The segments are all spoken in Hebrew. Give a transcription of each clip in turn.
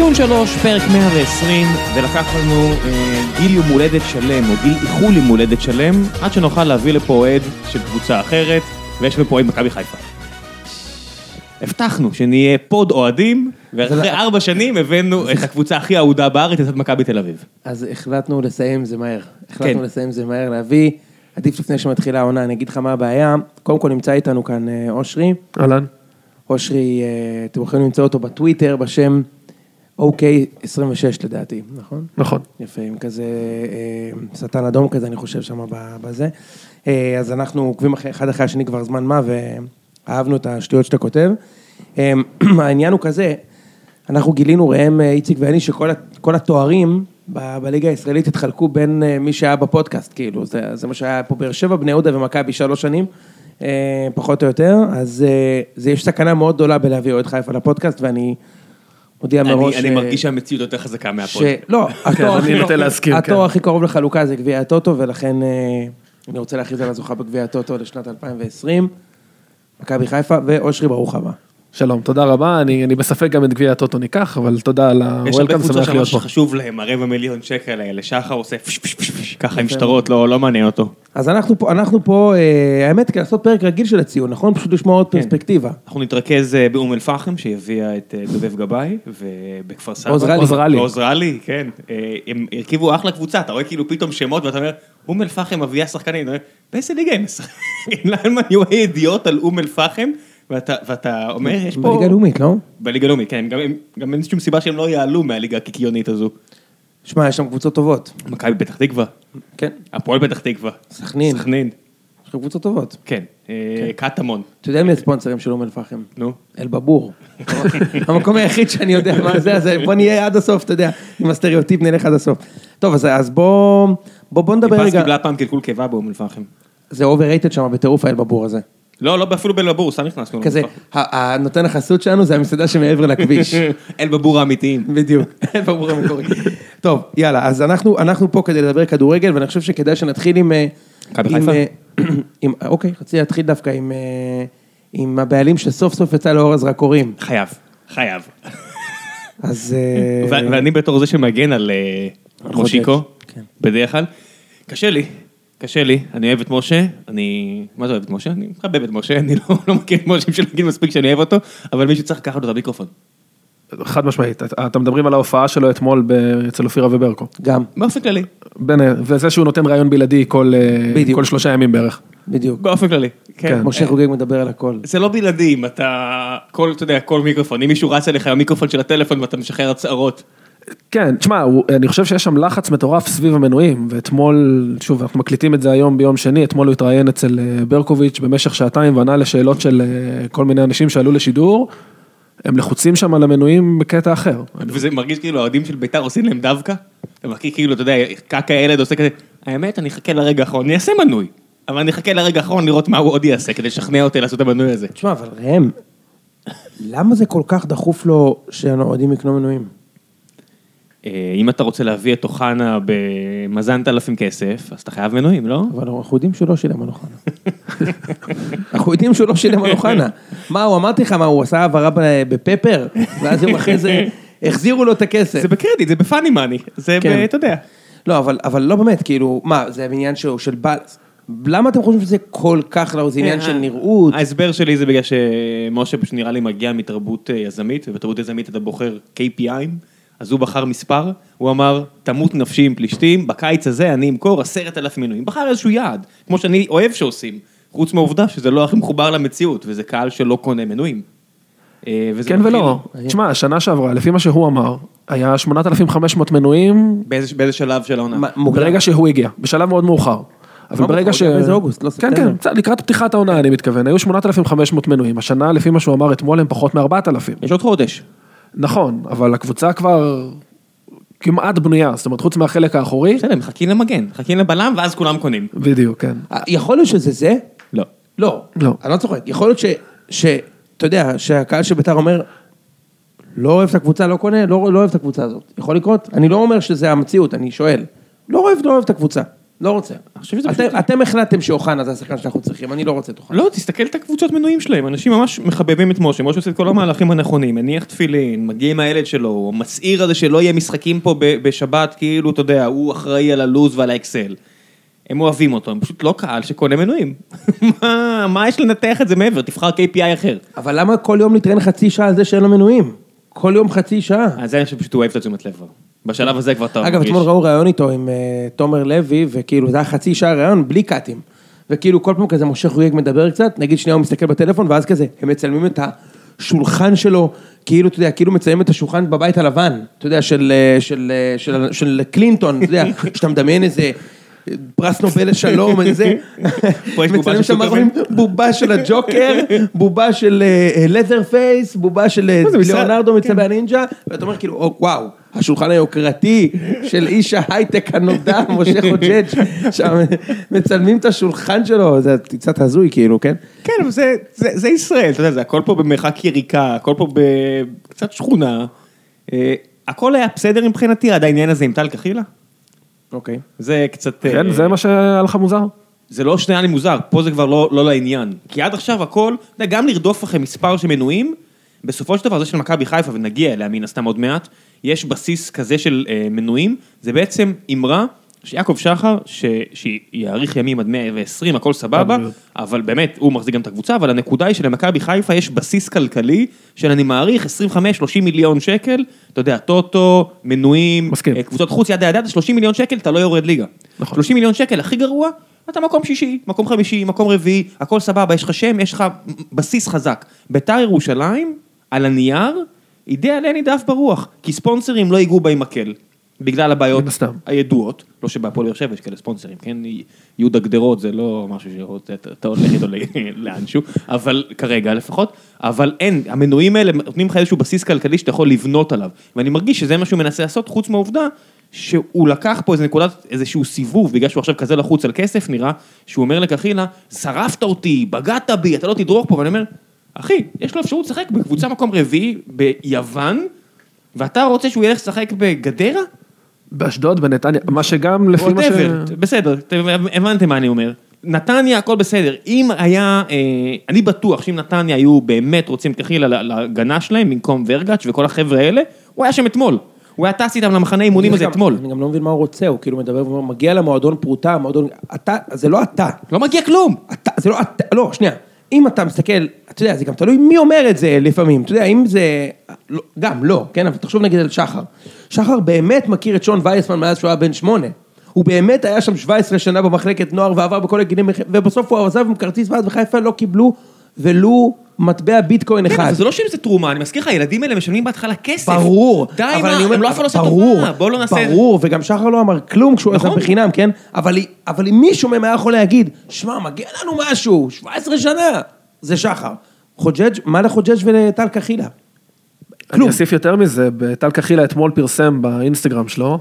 ציון 3, פרק 120, ולקח לנו גיל יום הולדת שלם, או גיל איחול יום הולדת שלם, עד שנוכל להביא לפה אוהד של קבוצה אחרת, ויש לנו פה אוהד מכבי חיפה. הבטחנו שנהיה פוד אוהדים, ואחרי 4 שנים הבאנו את הקבוצה הכי אהודה בארץ, את מכבי תל אביב. אז החלטנו לסיים זה מהר. החלטנו לסיים זה מהר, להביא, עדיף לפני שמתחילה העונה, אני אגיד לך מה הבעיה. קודם כל נמצא איתנו כאן אושרי. אהלן. אושרי, אתם יכולים למצוא אותו בטוויטר בשם O-K-26 לדעתי, נכון? נכון. יפה, עם כזה סטן אדום כזה, אני חושב שם בזה. אז אנחנו עוקבים אחד אחרי השני כבר זמן מה, ואהבנו את השטויות שאתה כותב. העניין הוא כזה, אנחנו גילינו, ראם איציק ואני, שכל התוארים בליגה הישראלית התחלקו בין מי שהיה בפודקאסט, כאילו, זה מה שהיה פה באר שבע, בני יהודה ומכבי 3 שנים, פחות או יותר, אז זה יש סכנה מאוד גדולה בלהביא אוהד חיפה לפודקאסט, ואני מודיע מראש... אני מרגיש שהמציאות יותר חזקה מהפודקאסט. לא, התואר הכי קרוב לחלוקה זה גביע הטוטו, ולכן אני רוצה להכריז על הזוכה בגביע הטוטו לשנת 2020, מכבי חיפה, ואושרי ברוך הבא. שלום, תודה רבה, אני בספק גם את גביע הטוטו ניקח, אבל תודה על ה... יש הרבה קבוצות שם שחשוב להם, הרבע מיליון שקל האלה, שחר עושה ככה עם שטרות, לא מעניין אותו. אז אנחנו פה, האמת, לעשות פרק רגיל של הציון, נכון? פשוט לשמוע עוד פרספקטיבה. אנחנו נתרכז באום אל-פחם, שהביאה את דובב גבאי, ובכפר סבא. עוזרה לי, כן. הם הרכיבו אחלה קבוצה, אתה רואה כאילו פתאום שמות, ואתה אומר, אום אל-פחם הביאה שחקנים, באיזה ליגה הם משחקים? ואתה אומר, יש פה... בליגה לאומית, לא? בליגה לאומית, כן. גם אין שום סיבה שהם לא יעלו מהליגה הקיקיונית הזו. שמע, יש שם קבוצות טובות. מכבי פתח תקווה. כן. הפועל פתח תקווה. סכנין. סכנין. יש לך קבוצות טובות. כן. קטמון. אתה יודע מי הספונסרים של אום אל-פחם? נו. אל בבור. המקום היחיד שאני יודע מה זה, אז בוא נהיה עד הסוף, אתה יודע, עם הסטריאוטיפ נלך עד הסוף. טוב, אז בוא נדבר רגע. זה overrated שם בטירוף האל בבור הזה. לא, אפילו באל-בבור, סתם נכנסנו. כזה, נותן החסות שלנו, זה המסעדה שמעבר לכביש. אל-בבור האמיתיים. בדיוק, אל-בבור המקורי. טוב, יאללה, אז אנחנו פה כדי לדבר כדורגל, ואני חושב שכדאי שנתחיל עם... מכבי חיפה? אוקיי, רציתי להתחיל דווקא עם הבעלים שסוף סוף יצא לאור הזרקורים. חייב. אז... ואני בתור זה שמגן על מושיקו, בדרך כלל, קשה לי, אני אוהב את משה, מה זה אוהב את משה? אני מחבב את משה, אני לא מכיר את משה, בשביל להגיד מספיק שאני אוהב אותו, אבל מישהו צריך לקחת אותו למיקרופון. חד משמעית, אתה מדברים על ההופעה שלו אתמול אצל אופירה וברקו. גם. באופן כללי. וזה שהוא נותן רעיון בלעדי כל 3 ימים בערך. בדיוק. באופן כללי. כן. משה חוגג מדבר על הכל. זה לא בלעדי, אם אתה, אתה יודע, כל מיקרופון, אם מישהו רץ אליך המיקרופון של הטלפון ואתה משחרר הצערות. כן, תשמע, אני חושב שיש שם לחץ מטורף סביב המנויים, ואתמול, שוב, אנחנו מקליטים את זה היום ביום שני, אתמול הוא התראיין אצל ברקוביץ' במשך 2 שעתיים, וענה לשאלות של כל מיני אנשים שעלו לשידור, הם לחוצים שם על המנויים בקטע אחר. וזה מרגיש כאילו, האוהדים של ביתר עושים להם דווקא, אתה מרגיש כאילו, אתה יודע, קקה ילד עושה כזה, האמת, אני אחכה לרגע האחרון, אני אעשה מנוי, אבל אני אחכה לרגע האחרון לראות מה הוא עוד יעשה, כדי לשכנע אותי לעשות את המנוי הזה. תשמע, אבל רם, למה זה כל כך דחוף לו שהאוהדים יקנו מנויים? אם אתה רוצה להביא את אוחנה במזן 1000 כסף, אז אתה חייב מנויים, לא? אבל אנחנו יודעים שהוא לא שילם על אוחנה. מה, הוא אמרתי לך, מה, הוא עשה העברה בפפר, ואז יום אחרי זה, החזירו לו את הכסף. זה בקרדיט, זה בפאני מאני, זה, אתה יודע. לא, אבל לא באמת, כאילו, מה, זה העניין של בלס. למה אתם חושבים שזה כל כך לא, זה עניין של נראות? ההסבר שלי זה בגלל שמשה נראה לי מגיע מתרבות יזמית, ובתרבות יזמית אתה בוחר KPI'ים, אז הוא בחר מספר, הוא אמר, תמות נפשי עם פלישתים, בקיץ הזה אני אמכור 10,000 מנויים, בחר איזשהו יעד, כמו שאני אוהב שעושים, חוץ מהעובדה שזה לא הכי מחובר למציאות, וזה קהל שלא קונה מנויים. כן ולא, תשמע, השנה שעברה, לפי מה שהוא אמר, היה 8,500 מנויים, באיזה שלב של העונה? ברגע שהוא הגיע, בשלב מאוד מאוחר. אבל ברגע ש... זה אוגוסט, לא ספטמבר. כן, כן, לקראת פתיחת העונה אני מתכוון, היו 8,500 מנויים, השנה לפי מה שהוא אמר אתמול הם פחות מ-4,000. יש עוד חודש. נכון, אבל הקבוצה כבר כמעט בנויה, זאת אומרת, חוץ מהחלק האחורי. בסדר, מחכים למגן, מחכים לבלם, ואז כולם קונים. בדיוק, כן. יכול להיות שזה זה? לא. לא. אני לא צוחק. יכול להיות אתה יודע, שהקהל שביתר אומר, לא אוהב את הקבוצה, לא קונה, לא אוהב את הקבוצה הזאת. יכול לקרות? אני לא אומר שזה המציאות, אני שואל. לא אוהב את הקבוצה. לא רוצה. אתם החלטתם שאוכן, אז השחקן שאנחנו צריכים, אני לא רוצה את אוכן. לא, תסתכל את הקבוצות מנויים שלהם, אנשים ממש מחבבים את משה, משה עושה את כל המהלכים הנכונים, מניח תפילין, מגיע עם הילד שלו, מסעיר הזה שלא יהיה משחקים פה בשבת, כאילו, אתה יודע, הוא אחראי על הלוז ועל האקסל. הם אוהבים אותו, הם פשוט לא קהל שקונה מנויים. מה יש לנתח את זה מעבר? תבחר KPI אחר. אבל למה כל יום נתראה חצי שעה על זה שאין לו מנויים? כל יום חצי שעה. אז אני חושב פשוט הוא אוהב את עצמת לב. בשלב הזה כבר אתה מרגיש. אגב, אתמול ראו רעיון איתו עם תומר לוי, וכאילו זה היה חצי שעה רעיון בלי קאטים. וכאילו כל פעם כזה משה חוגג מדבר קצת, נגיד שנייה הוא מסתכל בטלפון, ואז כזה, הם מצלמים את השולחן שלו, כאילו, אתה יודע, כאילו מצלמים את השולחן בבית הלבן, אתה יודע, של קלינטון, אתה יודע, שאתה מדמיין איזה פרס נובל לשלום, איזה, מצלמים שם רואים בובה של הג'וקר, בובה של לזר פייס, בובה של ליאונרדו מצבי הנינג'ה, ואתה אומר כאילו, וואו, השולחן היוקרתי של איש ההייטק הנודע, משה חוג'ג' שמצלמים את השולחן שלו, זה קצת הזוי כאילו, כן? כן, אבל זה ישראל, אתה יודע, זה הכל פה במרחק יריקה, הכל פה בקצת שכונה, הכל היה בסדר מבחינתי, עד העניין הזה עם טל קחילה? אוקיי. זה קצת... כן, זה מה שהיה לך מוזר? זה לא שנייה לי מוזר, פה זה כבר לא לעניין. כי עד עכשיו הכל, גם לרדוף אחרי מספר שמנויים, בסופו של דבר זה של מכבי חיפה, ונגיע אליה מן הסתם עוד מעט, יש בסיס כזה של מנויים, זה בעצם אמרה שיעקב שחר, שיעריך ימים עד 120, הכל סבבה, אבל באמת, הוא מחזיק גם את הקבוצה, אבל הנקודה היא שלמכבי חיפה יש בסיס כלכלי, של אני מעריך 25-30 מיליון שקל, אתה יודע, טוטו, מנויים, קבוצות חוץ, יד, 30 מיליון שקל, אתה לא יורד ליגה. 30 מיליון שקל, הכי גרוע, אתה מקום שישי, מקום חמישי, מקום רביעי, הכל סבבה, יש לך שם, יש לך בסיס חזק. בית"ר ירושלים, על הנייר, אידאה לני דף ברוח, כי ספונסרים לא ייגעו בה עם מקל. בגלל הבעיות הידועות, לא שבהפועל באר שבע יש כאלה ספונסרים, כן? יהודה גדרות זה לא משהו שאתה הולך איתו לאנשהו, אבל כרגע לפחות, אבל אין, המנויים האלה נותנים לך איזשהו בסיס כלכלי שאתה יכול לבנות עליו, ואני מרגיש שזה מה שהוא מנסה לעשות, חוץ מהעובדה שהוא לקח פה איזשהו סיבוב, בגלל שהוא עכשיו כזה לחוץ על כסף, נראה שהוא אומר לקחילה, שרפת אותי, בגעת בי, אתה לא תדרוך פה, ואני אומר, אחי, יש לו אפשרות לשחק בקבוצה מקום רביעי ביוון, ואתה רוצה שהוא ילך לשחק בגדרה? באשדוד, בנתניה, מה שגם לפי מה ש... בסדר, הבנתם מה אני אומר. נתניה, הכל בסדר. אם היה, אני בטוח שאם נתניה היו באמת רוצים כחילה לגנה שלהם, במקום ורגץ' וכל החבר'ה האלה, הוא היה שם אתמול. הוא היה טס איתם למחנה אימונים הזה אתמול. אני גם לא מבין מה הוא רוצה, הוא כאילו מדבר, הוא מגיע למועדון פרוטה, מועדון... אתה, זה לא אתה. לא מגיע כלום. אתה, זה לא אתה, לא, שנייה. אם אתה מסתכל, אתה יודע, זה גם תלוי מי אומר את זה לפעמים, אתה יודע, אם זה, גם לא, כן, אבל תחשוב נגיד על שחר. שחר באמת מכיר את שון וייסמן מאז שהוא היה בן 8, הוא באמת היה שם 17 שנה במחלקת נוער ועבר בכל הגילים, ובסוף הוא עזב עם כרטיס ועד וחיפה לא קיבלו ולו מטבע ביטקוין אחד. כן, זה לא שזה תרומה, אני מזכיר לך, הילדים האלה משלמים בהתחלה כסף. ברור. די מה, הם לא אפילו עושה טובה, בואו לא נעשה... ברור, וגם שחר לא אמר כלום כשהוא עושה בחינם, כן? אבל אם מישהו ממה יכול להגיד, שמע, מגיע לנו משהו, 17 שנה, זה שחר. חוג'ג', מה לחוג'ג' ולטל קחילה? אני אוסיף יותר מזה, טל קחילה אתמול פרסם באינסטגרם שלו,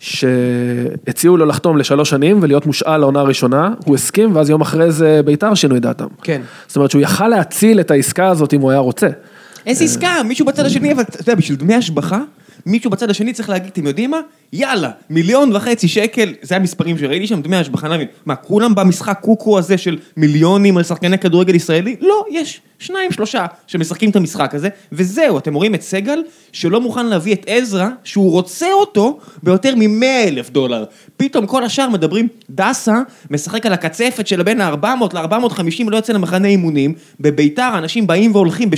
שהציעו לו לחתום ל3 שנים ולהיות מושאל לעונה הראשונה, הוא הסכים, ואז יום אחרי זה בית"ר שינוי דעתם. כן. זאת אומרת שהוא יכל להציל את העסקה הזאת אם הוא היה רוצה. איזה עסקה? מישהו בצד השני, אבל אתה יודע, בשביל דמי השבחה, מישהו בצד השני צריך להגיד, אתם יודעים מה? יאללה, 1.5 מיליון, זה המספרים שראיתי שם, דמי השבחה, נבין. מה, כולם במשחק קוקו הזה של מיליונים על שחקני כדורגל ישראלי? לא, יש 2-3 שמשחקים את המשחק הזה, וזהו, אתם רואים את סגל, שלא מוכן להביא את עזרא, שהוא רוצה אותו ביותר מ$100,000. פתאום כל השאר מדברים, דסה משחק על הקצפת של בין ה-400 ל-450, לא יוצא למחנה אימונים, בביתר אנשים באים והולכים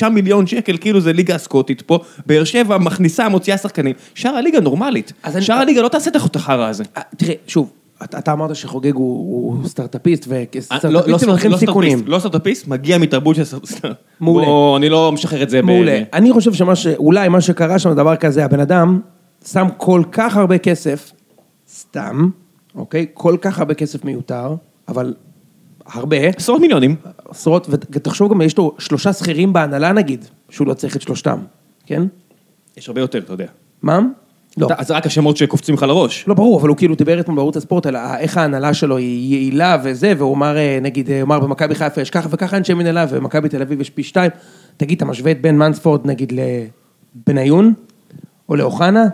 ב6 מיליון שקל, כאילו זה ליגה הסקוטית פה, באר שבע מכניסה, מוציאה שחקנים, שאר הליגה נורמלית, שאר הליגה לא תעשה את החרא הזה. תראה, שוב, אתה אמרת שחוגג הוא סטארט-אפיסט, וסטארט-אפיסט הולכים סיכונים. לא סטארט-אפיסט, מגיע מתרבות של סטארט-אפיסט. מעולה. בוא, אני לא משחרר את זה. מעולה. אני חושב שאולי מה שקרה שם, דבר כזה, הבן אדם שם כל כך הרבה כסף, סתם, אוקיי? כל כך הרבה כסף מיותר, אבל הרבה. עשרות מיליונים. עשרות, ותחשוב גם, יש לו 3 שכירים בהנהלה נגיד, שהוא לא צריך את 3, כן? יש הרבה יותר, אתה יודע. מה? לא. אז רק השמות שקופצים לך לראש. לא ברור, אבל הוא כאילו דיבר אתמול בערוץ הספורט על איך ההנהלה שלו היא יעילה וזה, והוא אמר, נגיד, במכבי חיפה יש ככה וככה אנשי מנהלה, ובמכבי תל אביב יש פי 2. תגיד, אתה משווה את בן מנספורד, נגיד, לבניון, או לאוחנה,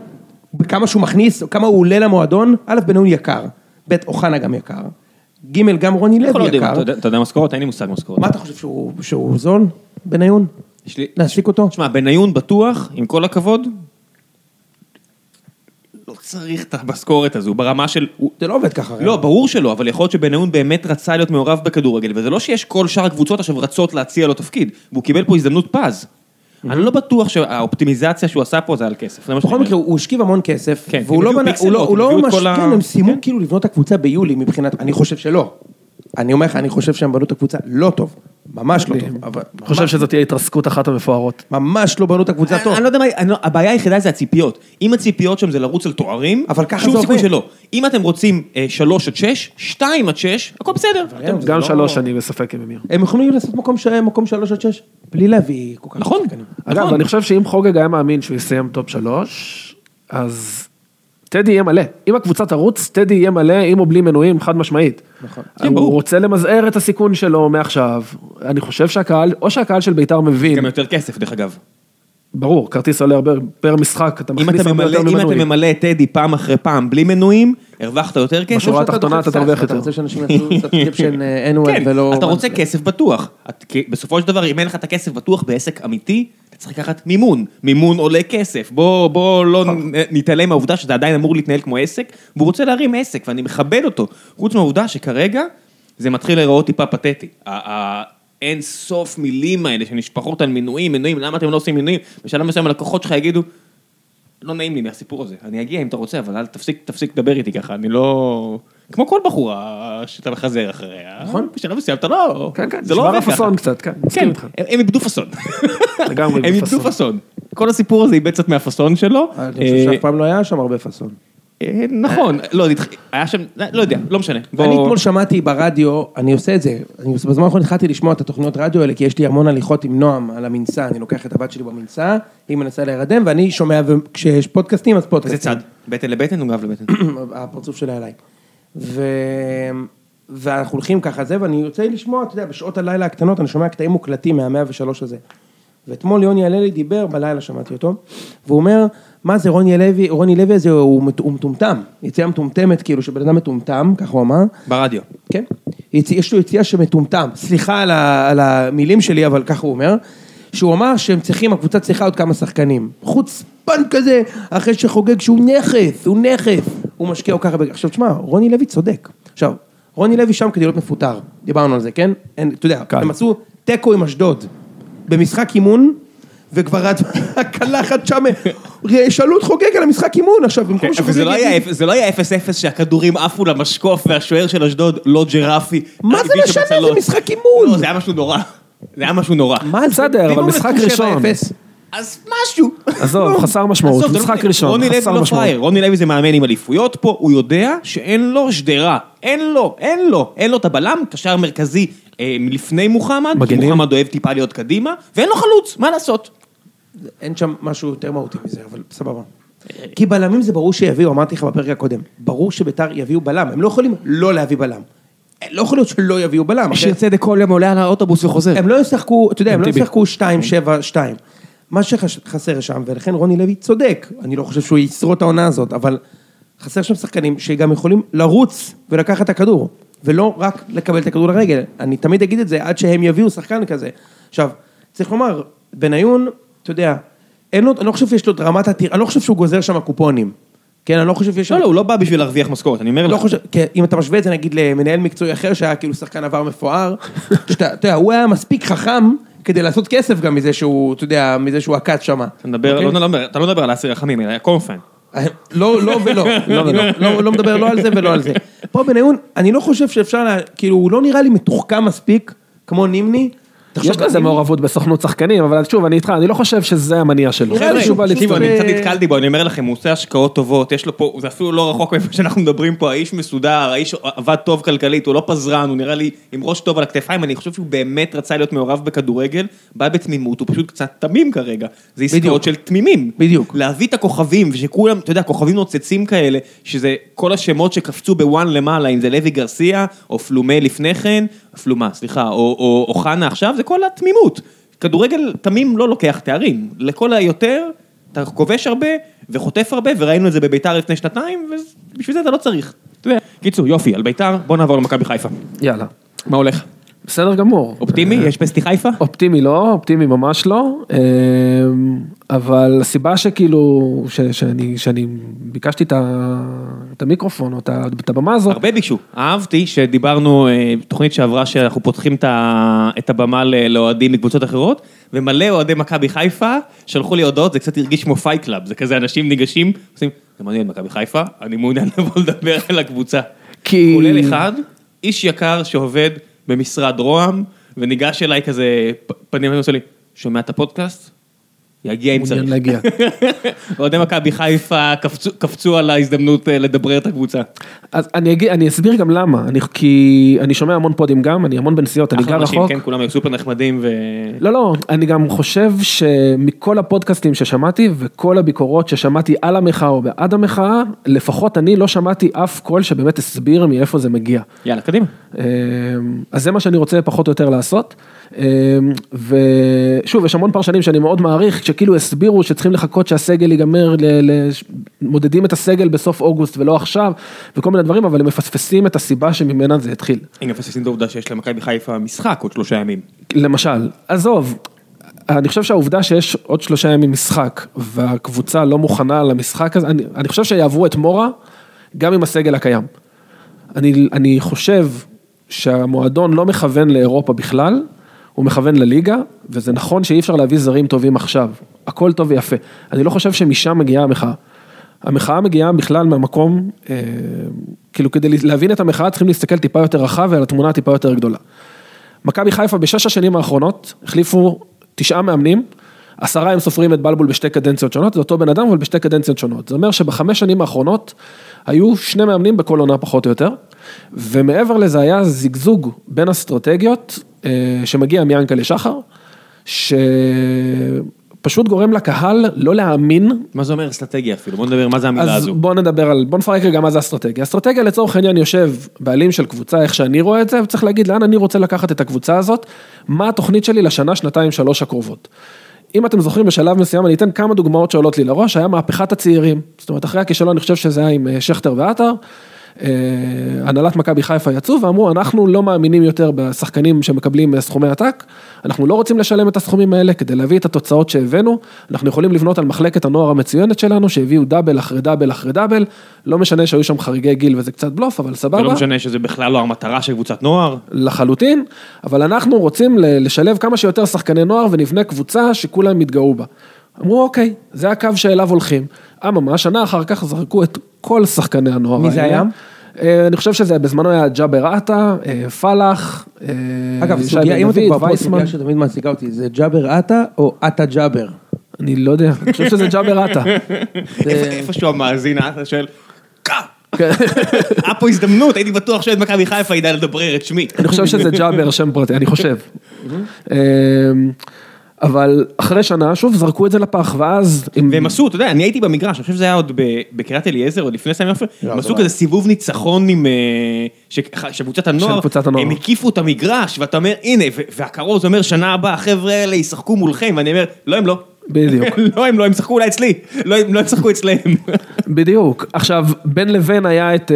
בכמה שהוא מכניס, כמה הוא עולה למועדון, א' בנאון יקר, ב' אוחנה גם יקר, ג' גם רוני לוי יקר. אתה יודע מזכורות? אין לי מושג מזכורות. מה אתה חושב שהוא זול בניון? להסיק אותו? תשמע, בניון בטוח, עם כל הכבוד, לא צריך את המשכורת הזו, ברמה של... זה לא עובד ככה. לא, ברור שלא, אבל יכול להיות שבניון באמת רצה להיות מעורב בכדורגל, וזה לא שיש כל שאר הקבוצות עכשיו רצות להציע לו תפקיד, והוא קיבל פה הזדמנות פז. אני לא בטוח שהאופטימיזציה שהוא עשה פה זה על כסף. בכל מקרה, הוא השקיב המון כסף, והוא לא משקיע, הם סיימו כאילו לבנות הקבוצה ביולי מבחינת... אני חושב שלא. אני אומר לך, אני חושב שהם בנו את הקבוצה לא טוב. ממש לא טוב. אני חושב שזאת תהיה התרסקות אחת המפוארות. ממש לא בנו את הקבוצה טוב. אני לא יודע מה, הבעיה היחידה זה הציפיות. אם הציפיות שם זה לרוץ על תוארים, אבל ככה זה עובד. אם אתם רוצים 3-6, 2-6, הכל בסדר. גם 3 אני בספק עם אמיר. הם יכולים לעשות מקום 3-6, בלי להביא כל כך. נכון. אגב, אני חושב שאם חוגג היה מאמין שהוא יסיים טופ 3, אז... תדי יהיה מלא. אם הקבוצה תרוץ, תדי יהיה מלא, אם הוא בלי מנויים, חד משמעית. הוא רוצה למזער את הסיכון שלו מעכשיו. אני חושב שהקהל, או שהקהל של ביתר מבין... גם יותר כסף, דרך אגב. ברור, כרטיס עולה הרבה פר משחק, אתה מכניס הרבה יותר ממנויים. אם אתה ממלא את תדי פעם אחרי פעם בלי מנויים, הרווחת יותר כסף. בשורה התחתונה אתה תרווח יותר. אתה רוצה שאנשים יצאו סאבסקריפשן annual ולא... אתה רוצה כסף בטוח. בסופו של דבר, אם אין לך את הכסף בטוח בעסק אמיתי, צריך לקחת מימון, מימון עולה כסף, בוא לא נתעלם מהעובדה שזה עדיין אמור להתנהל כמו עסק, והוא רוצה להרים עסק, ואני מכבד אותו, חוץ מהעובדה שכרגע זה מתחיל להיראות טיפה פתטי, אין סוף מילים האלה שנשפחות על מינויים, מינויים, למה אתם לא עושים מינויים, בשלב מסוים הלקוחות שלך יגידו, לא נעים לי מהסיפור הזה, אני אגיע אם אתה רוצה, אבל אל תפסיק לדבר איתי ככה, אני לא... כמו כל בחורה שאתה מחזר אחריה. נכון? בשנה מסוים, אתה לא... כן, כן, שבר הפסון קצת, כן. כן, הם איבדו פסון. לגמרי איבדו פסון. כל הסיפור הזה איבד קצת מהפסון שלו. אני חושב שאף פעם לא היה שם הרבה פסון. נכון, לא, היה שם, לא יודע, לא משנה. אני אתמול שמעתי ברדיו, אני עושה את זה, בזמן האחרון התחלתי לשמוע את התוכניות רדיו האלה, כי יש לי המון הליכות עם נועם על המנסה, אני לוקח את הבת שלי במנסה, היא מנסה להירדם, ואני שומע, וכשיש פודקאסטים, אז פודקאסטים. איזה צד? בטן לבטן או גב לבטן? הפרצוף שלה עליי. ואנחנו הולכים ככה זה, ואני יוצא לשמוע, אתה יודע, בשעות הלילה הקטנות, אני שומע קטעים מוקלטים מה-103 הזה. ואתמול יוני הללי דיבר, בלילה שמעתי אותו, והוא אומר, מה זה רוני לוי? רוני לוי הזה הוא מטומטם, יציאה מטומטמת, כאילו שבן אדם מטומטם, ככה הוא אמר. ברדיו. כן, יש לו יציאה שמטומטם, סליחה על המילים שלי, אבל ככה הוא אומר, שהוא אמר שהם צריכים, הקבוצה צריכה עוד כמה שחקנים, חוצפן כזה, אחרי שחוגג שהוא נכף, הוא נכף, הוא משקיע או ככה, עכשיו תשמע, רוני לוי צודק, עכשיו, רוני לוי שם כדי להיות מפוטר, דיברנו על זה, כן? אתה יודע, הם עשו טקו עם אשדוד, במשחק אימון, וכבר הקלחת שם, שאלות חוגג על המשחק אימון עכשיו, זה לא היה 0-0 שהכדורים עפו למשקוף, והשוער של אשדוד לא ג'רפי, מה זה משנה? זה משחק אימון? זה היה משהו נורא, זה היה משהו נורא. מה זה דר? אבל משחק ראשון. אז משהו. עזוב, חסר משמעות, משחק ראשון. רוני לוי לא פרייר, רוני לוי זה מאמן עם אליפויות פה, הוא יודע שאין לו שדרה, אין לו את הבלם, קשר מרכזי לפני מוחמד, מוחמד אוהב טיפה להיות קדימה, ואין לו חלוץ, מה לעשות? אין שם משהו יותר מהותי מזה, אבל סבבה. כי בלמים זה ברור שיביאו, אמרתי לך בפרק הקודם, ברור שביתר יביאו בלם, הם לא יכולים לא להביא בלם. לא יכול להיות שלא יביאו בלם. שיר צדק כל יום עולה על האוטובוס וחוזר. הם לא ישחקו, אתה יודע, הם לא ישחקו 2-7-2. מה שחסר שם, ולכן רוני לוי צודק, אני לא חושב שהוא ישרוד את העונה הזאת, אבל חסר שם שחקנים שגם יכולים לרוץ ולקחת את הכדור, ולא רק לקבל את הכדור לרגל. אני תמיד אגיד את זה, עד שהם יביאו שחקן כזה. עכשיו, צריך לומר, בניון, אתה יודע, אני לא חושב שיש לו דרמת התיר, אני לא חושב שהוא גוזר שם הקופונים. כן, אני לא חושב שיש... לא, הוא לא בא בשביל להרוויח משכורת, אני אומר לך. אם אתה משווה את זה, נגיד למנהל מקצועי אחר, שהיה כאילו שחקן עבר מפואר, שאתה יודע, הוא היה מספיק חכם, כדי לעשות כסף גם מזה שהוא, אתה יודע, מזה שהוא עקד שם. אתה לא מדבר על אסיר רחמים, אלא קורפן. לא, לא ולא. לא מדבר לא על זה ולא על זה. פה בניון, אני לא חושב שאפשר, כאילו, הוא לא נראה לי מתוחכם מספיק, כמו נימני. יש לזה מעורבות בסוכנות שחקנים, אבל שוב, אני איתך, אני לא חושב שזה המניע שלו. אני קצת התקלתי בו, אני אומר לכם, הוא עושה השקעות טובות, יש לו פה, זה אפילו לא רחוק ממה שאנחנו מדברים פה, האיש מסודר, האיש עבד טוב כלכלית, הוא לא פזרן, הוא נראה לי עם ראש טוב על הכתפיים, אני חושב שהוא באמת רצה להיות מעורב בכדורגל, בא בתמימות, הוא פשוט קצת תמים כרגע, זה עסקאות של תמימים. בדיוק. להביא את הכוכבים, ושכולם, אתה יודע, כוכבים נוצצים כאלה, שזה כל השמות שקפצו בוואן למעלה, אם זה לוי גרסיה, או פלומה לפני כן, פלומה, סליחה, או חנה עכשיו, זה כל התמימות. כדורגל תמים לא לוקח תארים. לכל היותר, אתה כובש הרבה וחוטף הרבה, וראינו את זה בביתר לפני שנתיים, ובשביל זה אתה לא צריך. קיצור, יופי, על ביתר, בוא נעבור למכבי חיפה. יאללה. מה הולך? בסדר גמור. אופטימי? יש פסטי חיפה? אופטימי לא, אופטימי ממש לא, אבל הסיבה שכאילו, שאני ביקשתי את המיקרופון, או את הבמה הזאת. הרבה ביקשו. אהבתי שדיברנו, תוכנית שעברה שאנחנו פותחים את הבמה לאוהדים מקבוצות אחרות, ומלא אוהדי מכבי חיפה, שלחו לי הודעות, זה קצת הרגיש כמו פייט קלאב, זה כזה אנשים ניגשים, עושים, זה מעניין מכבי חיפה, אני מעוניין לבוא לדבר על הקבוצה. כולל אחד, איש יקר שעובד במשרד רועם, וניגש אליי כזה, פנים עושה לי, שומע את הפודקאסט? יגיע אם צריך. מעוניין להגיע. ועודי מכבי חיפה קפצו על ההזדמנות לדבר את הקבוצה. אז אני אסביר גם למה, כי אני שומע המון פודים גם, אני המון בנסיעות, אני גר רחוק. כן, כולם היו סופר נחמדים ו... לא, לא, אני גם חושב שמכל הפודקאסטים ששמעתי, וכל הביקורות ששמעתי על המחאה או בעד המחאה, לפחות אני לא שמעתי אף קול שבאמת הסביר מאיפה זה מגיע. יאללה, קדימה. אז זה מה שאני רוצה פחות או יותר לעשות. ושוב, יש המון פרשנים שאני מאוד מעריך, שכאילו הסבירו שצריכים לחכות שהסגל ייגמר, מודדים את הסגל בסוף אוגוסט ולא עכשיו, וכל מיני דברים, אבל הם מפספסים את הסיבה שממנה זה התחיל. הם מפספסים את העובדה שיש למכבי חיפה משחק עוד 3 ימים. למשל, עזוב, אני חושב שהעובדה שיש עוד 3 ימים משחק, והקבוצה לא מוכנה למשחק הזה, אני חושב שיעברו את מורה, גם עם הסגל הקיים. אני חושב שהמועדון לא מכוון לאירופה בכלל, הוא מכוון לליגה, וזה נכון שאי אפשר להביא זרים טובים עכשיו. הכל טוב ויפה. אני לא חושב שמשם מגיעה המחאה. המחאה מגיעה בכלל מהמקום, כאילו כדי להבין את המחאה, צריכים להסתכל טיפה יותר רחב, ועל התמונה טיפה יותר גדולה. מכבי חיפה ב6 השנים האחרונות, החליפו 9 מאמנים, 10 הם סופרים את בלבול ב2 קדנציות שונות, זה אותו בן אדם, אבל ב2 קדנציות שונות. זה אומר שב5 שנים האחרונות, היו 2 מאמנים בכל עונה פחות או יותר, ומעבר לזה היה זיגזוג בין אסטרטגיות, שמגיע מיאנקל'ה שחר, שפשוט גורם לקהל לא להאמין. מה זה אומר אסטרטגיה אפילו? בוא נדבר מה זה המילה הזו. אז בוא נפרק רגע מה זה אסטרטגיה. אסטרטגיה לצורך העניין יושב בעלים של קבוצה, איך שאני רואה את זה, וצריך להגיד לאן אני רוצה לקחת את הקבוצה הזאת, מה התוכנית שלי לשנה, 2-3 הקרובות. אם אתם זוכרים בשלב מסוים, אני אתן כמה דוגמאות שעולות לי לראש, היה מהפכת הצעירים, זאת אומרת, אחרי הכישלון אני חושב שזה היה עם שכתר ועטר, הנהלת מכבי חיפה יצאו ואמרו, אנחנו לא מאמינים יותר בשחקנים שמקבלים סכומי עתק, אנחנו לא רוצים לשלם את הסכומים האלה כדי להביא את התוצאות שהבאנו, אנחנו יכולים לבנות על מחלקת הנוער המצוינת שלנו, שהביאו דאבל אחרי דאבל אחרי דאבל, לא משנה שהיו שם חריגי גיל וזה קצת בלוף, אבל סבבה. ולא משנה שזה בכלל לא המטרה של קבוצת נוער. לחלוטין, אבל אנחנו רוצים לשלב כמה שיותר שחקני נוער ונבנה קבוצה שכולם מתגאו בה. אמרו, אוקיי, זה הקו שאליו הולכים. אממה, שנה אחר כך זרקו את כל שחקני הנוער. מי זה היה? אני חושב שזה בזמנו היה ג'אבר עטה, פלח, אגב, סוגיה, אם אתם כבר סוגיה שתמיד מעסיקה אותי, זה ג'אבר עטה או עטה ג'אבר? אני לא יודע, אני חושב שזה ג'אבר עטה. איפשהו המאזין, אתה שואל, אפו הזדמנות, הייתי בטוח שאת מכבי חיפה ידעה לדברר את שמי. אני חושב שזה ג'אבר, שם פרטי, אני חושב. אבל אחרי שנה, שוב, זרקו את זה לפח, ואז... והם עשו, אתה יודע, אני הייתי במגרש, אני חושב שזה היה עוד בקריית אליעזר, עוד לפני סמי עופר, הם עשו כזה סיבוב ניצחון עם... שקבוצת הנוער, הם הקיפו את המגרש, ואתה אומר, הנה, והקרוז אומר, שנה הבאה, החבר'ה האלה ישחקו מולכם, ואני אומר, לא, הם לא. בדיוק. לא, הם לא, הם שחקו אולי אצלי, לא הם שחקו אצלהם. בדיוק. עכשיו, בין לבין היה את,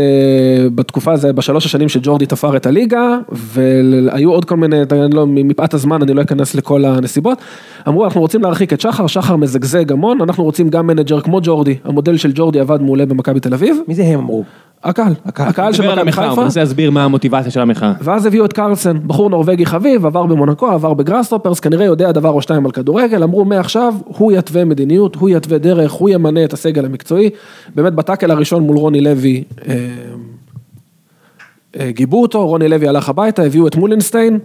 בתקופה הזו, ב3 השנים שג'ורדי תפר את הליגה, והיו עוד כל מיני, מפאת הזמן, אני לא אכנס לכל הנסיבות, אמרו, אנחנו רוצים להרחיק את שחר, שחר מזגזג המון, אנחנו רוצים גם מנג'ר כמו ג'ורדי, המודל של ג'ורדי עבד מעולה במכבי תל אביב. מי זה הם אמרו? הקהל של מכבי חיפה. הוא מנסה להסביר מה המוטיבציה של המחאה. ואז הביאו את קרלסן, בחור נורווגי חביב, עבר במונקו, עבר בגראסטופרס, כנראה יודע דבר או שתיים על כדורגל, אמרו מעכשיו, הוא יתווה מדיניות, הוא יתווה דרך, הוא ימנה את הסגל המקצועי, באמת בטאקל הראשון מול רוני לוי, גיבו אותו, רוני לוי הלך הביתה, הביאו את מולינסטיין,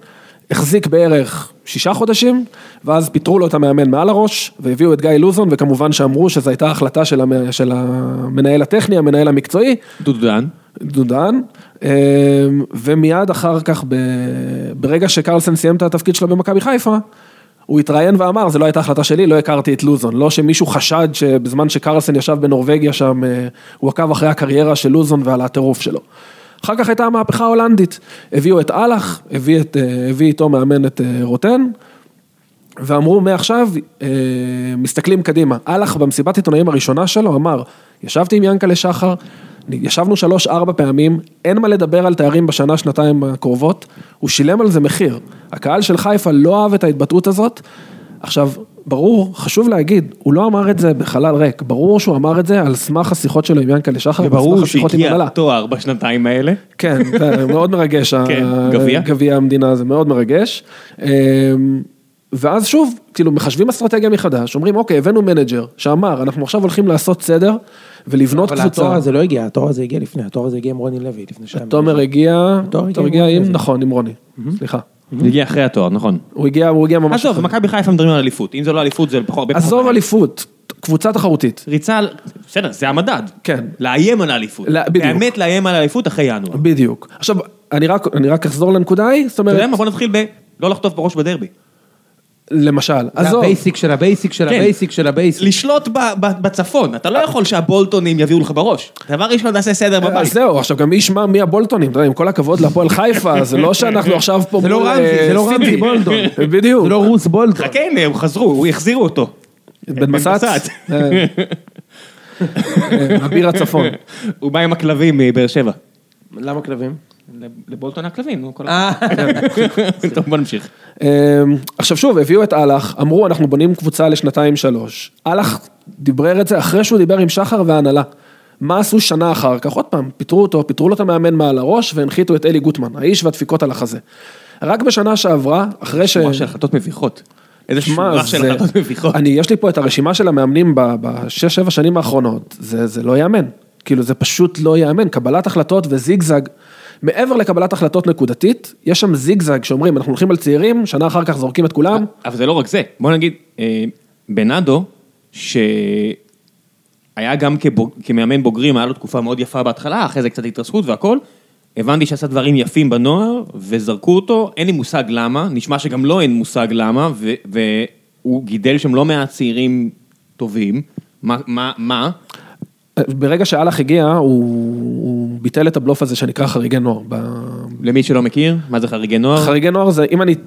החזיק בערך 6 חודשים, ואז פיטרו לו את המאמן מעל הראש, והביאו את גיא לוזון, וכמובן שאמרו שזו הייתה החלטה של המנהל הטכני, המנהל המקצועי. דודו דהן. ומיד אחר כך, ברגע שקרלסן סיים את התפקיד שלו במכבי חיפה, הוא התראיין ואמר, זה לא הייתה החלטה שלי, לא הכרתי את לוזון. לא שמישהו חשד שבזמן שקרלסן ישב בנורווגיה שם, הוא עקב אחרי הקריירה של לוזון ועל הטירוף שלו. אחר כך הייתה המהפכה ההולנדית, הביאו את אלח, הביא איתו מאמן את רוטן, ואמרו מעכשיו, מסתכלים קדימה. הלך במסיבת עיתונאים הראשונה שלו, אמר, ישבתי עם ינקל'ה שחר, ישבנו 3-4 פעמים, אין מה לדבר על תארים בשנה, שנתיים הקרובות, הוא שילם על זה מחיר. הקהל של חיפה לא אהב את ההתבטאות הזאת. עכשיו, ברור, חשוב להגיד, הוא לא אמר את זה בחלל ריק, ברור שהוא אמר את זה על סמך השיחות שלו עם ינקל'ה שחר, וברור שהגיע תואר בשנתיים האלה. כן, זה מאוד מרגש. גביע המדינה, זה מאוד מרגש. ואז שוב, כאילו, מחשבים אסטרטגיה מחדש, אומרים, אוקיי, הבאנו מנג'ר, שאמר, אנחנו עכשיו הולכים לעשות סדר, ולבנות קבוצה. אבל התואר הזה לא הגיע, התואר הזה הגיע לפני, התואר הזה הגיע עם רוני לוי, לפני שעה. התואר הגיע, נכון, עם רוני, סליחה. הוא הגיע אחרי התואר, נכון. הוא הגיע ממש... עזוב, מכבי חיפה מדברים על אליפות, אם זה לא אליפות, זה פחות... עזוב אליפות, קבוצה תחרותית. ריצה, בסדר, זה המדד. כן. לאיים על האליפות. באמת לאיים על האליפות אחרי ינואר. בדיוק. עכשיו, אני רק אחזור לנקודאי, זאת אומרת... אתה יודע מה, בוא נתחיל ב... לא לחטוף בראש בדרבי. למשל, זה הבייסיק של הבייסיק של הבייסיק של הבייסיק. לשלוט בצפון, אתה לא יכול שהבולטונים יביאו לך בראש. דבר ראשון, נעשה סדר בבית. אז זהו, עכשיו גם איש מה, מי הבולטונים? עם כל הכבוד להפועל חיפה, זה לא שאנחנו עכשיו פה... זה לא רמזי, זה לא רמזי בולטון. בדיוק. זה לא רוס בולטון. חכה, הם חזרו, הוא החזירו אותו. בן בסט. אביר הצפון. הוא בא עם הכלבים מבאר שבע. למה כלבים? לבולטון הכלבים. טוב, בוא נמשיך. עכשיו שוב, הביאו את אלח, אמרו אנחנו בונים קבוצה ל2-3. אלח דיברר את זה אחרי שהוא דיבר עם שחר והנהלה. מה עשו שנה אחר כך? עוד פעם, פיטרו אותו, פיטרו לו את המאמן מעל הראש, והנחיתו את אלי גוטמן, האיש והדפיקות על החזה. רק בשנה שעברה, אחרי ש... מה של החלטות מביכות. איזה שורה של החלטות מביכות. יש לי פה את הרשימה של המאמנים ב6-7 שנים האחרונות. זה לא יאמן. כאילו, זה פשוט לא יאמן. קבלת החלטות וזיגזג. מעבר לקבלת החלטות נקודתית, יש שם זיגזג שאומרים, אנחנו הולכים על צעירים, שנה אחר כך זורקים את כולם. אבל זה לא רק זה. בוא נגיד, בנאדו, שהיה גם כמאמן בוגרים, היה לו תקופה מאוד יפה בהתחלה, אחרי זה קצת התרסקות והכל, הבנתי שעשה דברים יפים בנוער, וזרקו אותו, אין לי מושג למה, נשמע שגם לא אין מושג למה, והוא גידל שם לא מהצעירים טובים. מה? ברגע שהלך הגיע, הוא ביטל את הבלוף הזה שנקרא חריגי נוער. למי שלא מכיר, מה זה חריגי נוער? חריגי נוער זה,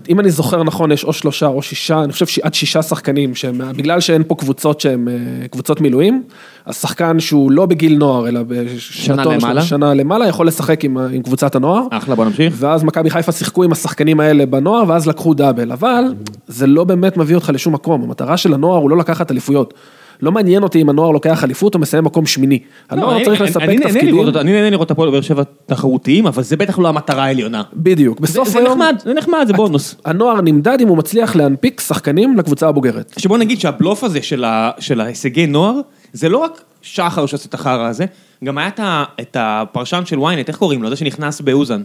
אם אני זוכר נכון, יש או 3 או 6, אני חושב שעד 6 שחקנים, בגלל שאין פה קבוצות שהן קבוצות מילואים, השחקן שהוא לא בגיל נוער, אלא בשנה למעלה, יכול לשחק עם קבוצת הנוער. אחלה, בוא נמשיך. ואז מכבי חיפה שיחקו עם השחקנים האלה בנוער, ואז לקחו דאבל. אבל זה לא באמת מביא אותך לשום מקום. המטרה של הנוער הוא לא לקחת אליפויות. לא מעניין אותי אם הנוער לוקח חליפות או מסיים מקום שמיני. הנוער צריך לספק תפקידים. אני נהנה לראות הפועל באר שבע תחרותיים, אבל זה בטח לא המטרה העליונה. בדיוק. זה נחמד, זה בונוס. הנוער נמדד אם הוא מצליח להנפיק שחקנים לקבוצה הבוגרת. שבוא נגיד שהבלוף הזה של ההישגי נוער, זה לא רק שחר שעושה את החרא הזה, גם היה את הפרשן של וויינט, איך קוראים לו? זה שנכנס באוזן.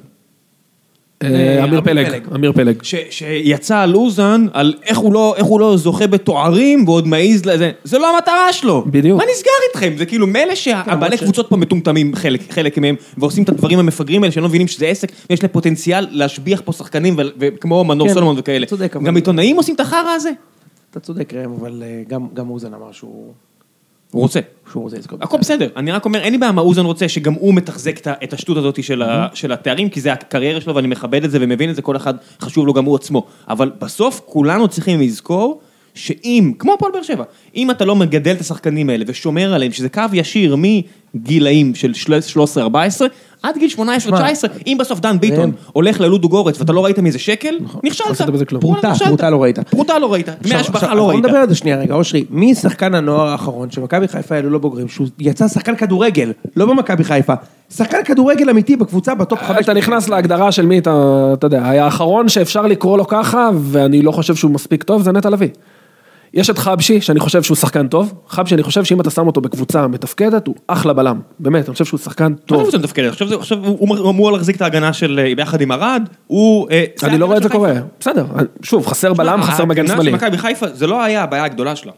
אמיר פלג. שיצא על אוזן, על איך הוא לא זוכה בתוארים, ועוד מעיז לזה, זה לא המטרה שלו. בדיוק. מה נסגר איתכם? זה כאילו מלא שהבעלי קבוצות פה מטומטמים, חלק מהם, ועושים את הדברים המפגרים האלה, שלא מבינים שזה עסק, ויש להם פוטנציאל להשביח פה שחקנים, כמו מנור סולומון וכאלה. גם עיתונאים עושים את החרא הזה. אתה צודק רם, אבל גם אוזן אמר שהוא... הוא רוצה. הכל בסדר. אני רק אומר, אין לי בעיה מה אוזן רוצה, שגם הוא מתחזק את השטות הזאת של התארים, כי זה הקריירה שלו, ואני מכבד את זה ומבין את זה, כל אחד חשוב לו גם הוא עצמו. אבל בסוף כולנו צריכים לזכור, שאם, כמו הפועל באר שבע, אם אתה לא מגדל את השחקנים האלה ושומר עליהם, שזה קו ישיר מגילאים של 13-14, עד גיל 18-19, אם בסוף דן ביטון הולך ללודו גורץ, ואתה לא ראית מאיזה שקל, נכשלת. פרוטה לא ראית. מהשבחה לא ראית. בוא נדבר על זה שנייה רגע, אושרי, מי שחקן הנוער האחרון, שמכבי חיפה האלו לא בוגרים, שהוא יצא שחקן כדורגל, לא במכבי חיפה, שחקן כדורגל אמיתי בקבוצה בטופ 5. אתה נכנס להגדרה של מי, אתה יודע, האחרון שאפשר לקרוא לו ככה, ואני לא חושב שהוא מספיק טוב, זה נטע לביא. יש את חבשי, שאני חושב שהוא שחקן טוב. חבשי, אני חושב שאם אתה שם אותו בקבוצה מתפקדת, הוא אחלה בלם. באמת, אני חושב שהוא שחקן טוב. מה קבוצה מתפקדת? עכשיו הוא להחזיק את ההגנה של ביחד עם ארד, הוא... אני לא רואה את זה קורה. בסדר. שוב, חסר בלם, חסר מגן שמאלי. ההגנה של מכבי חיפה, זה לא היה הבעיה הגדולה שלה.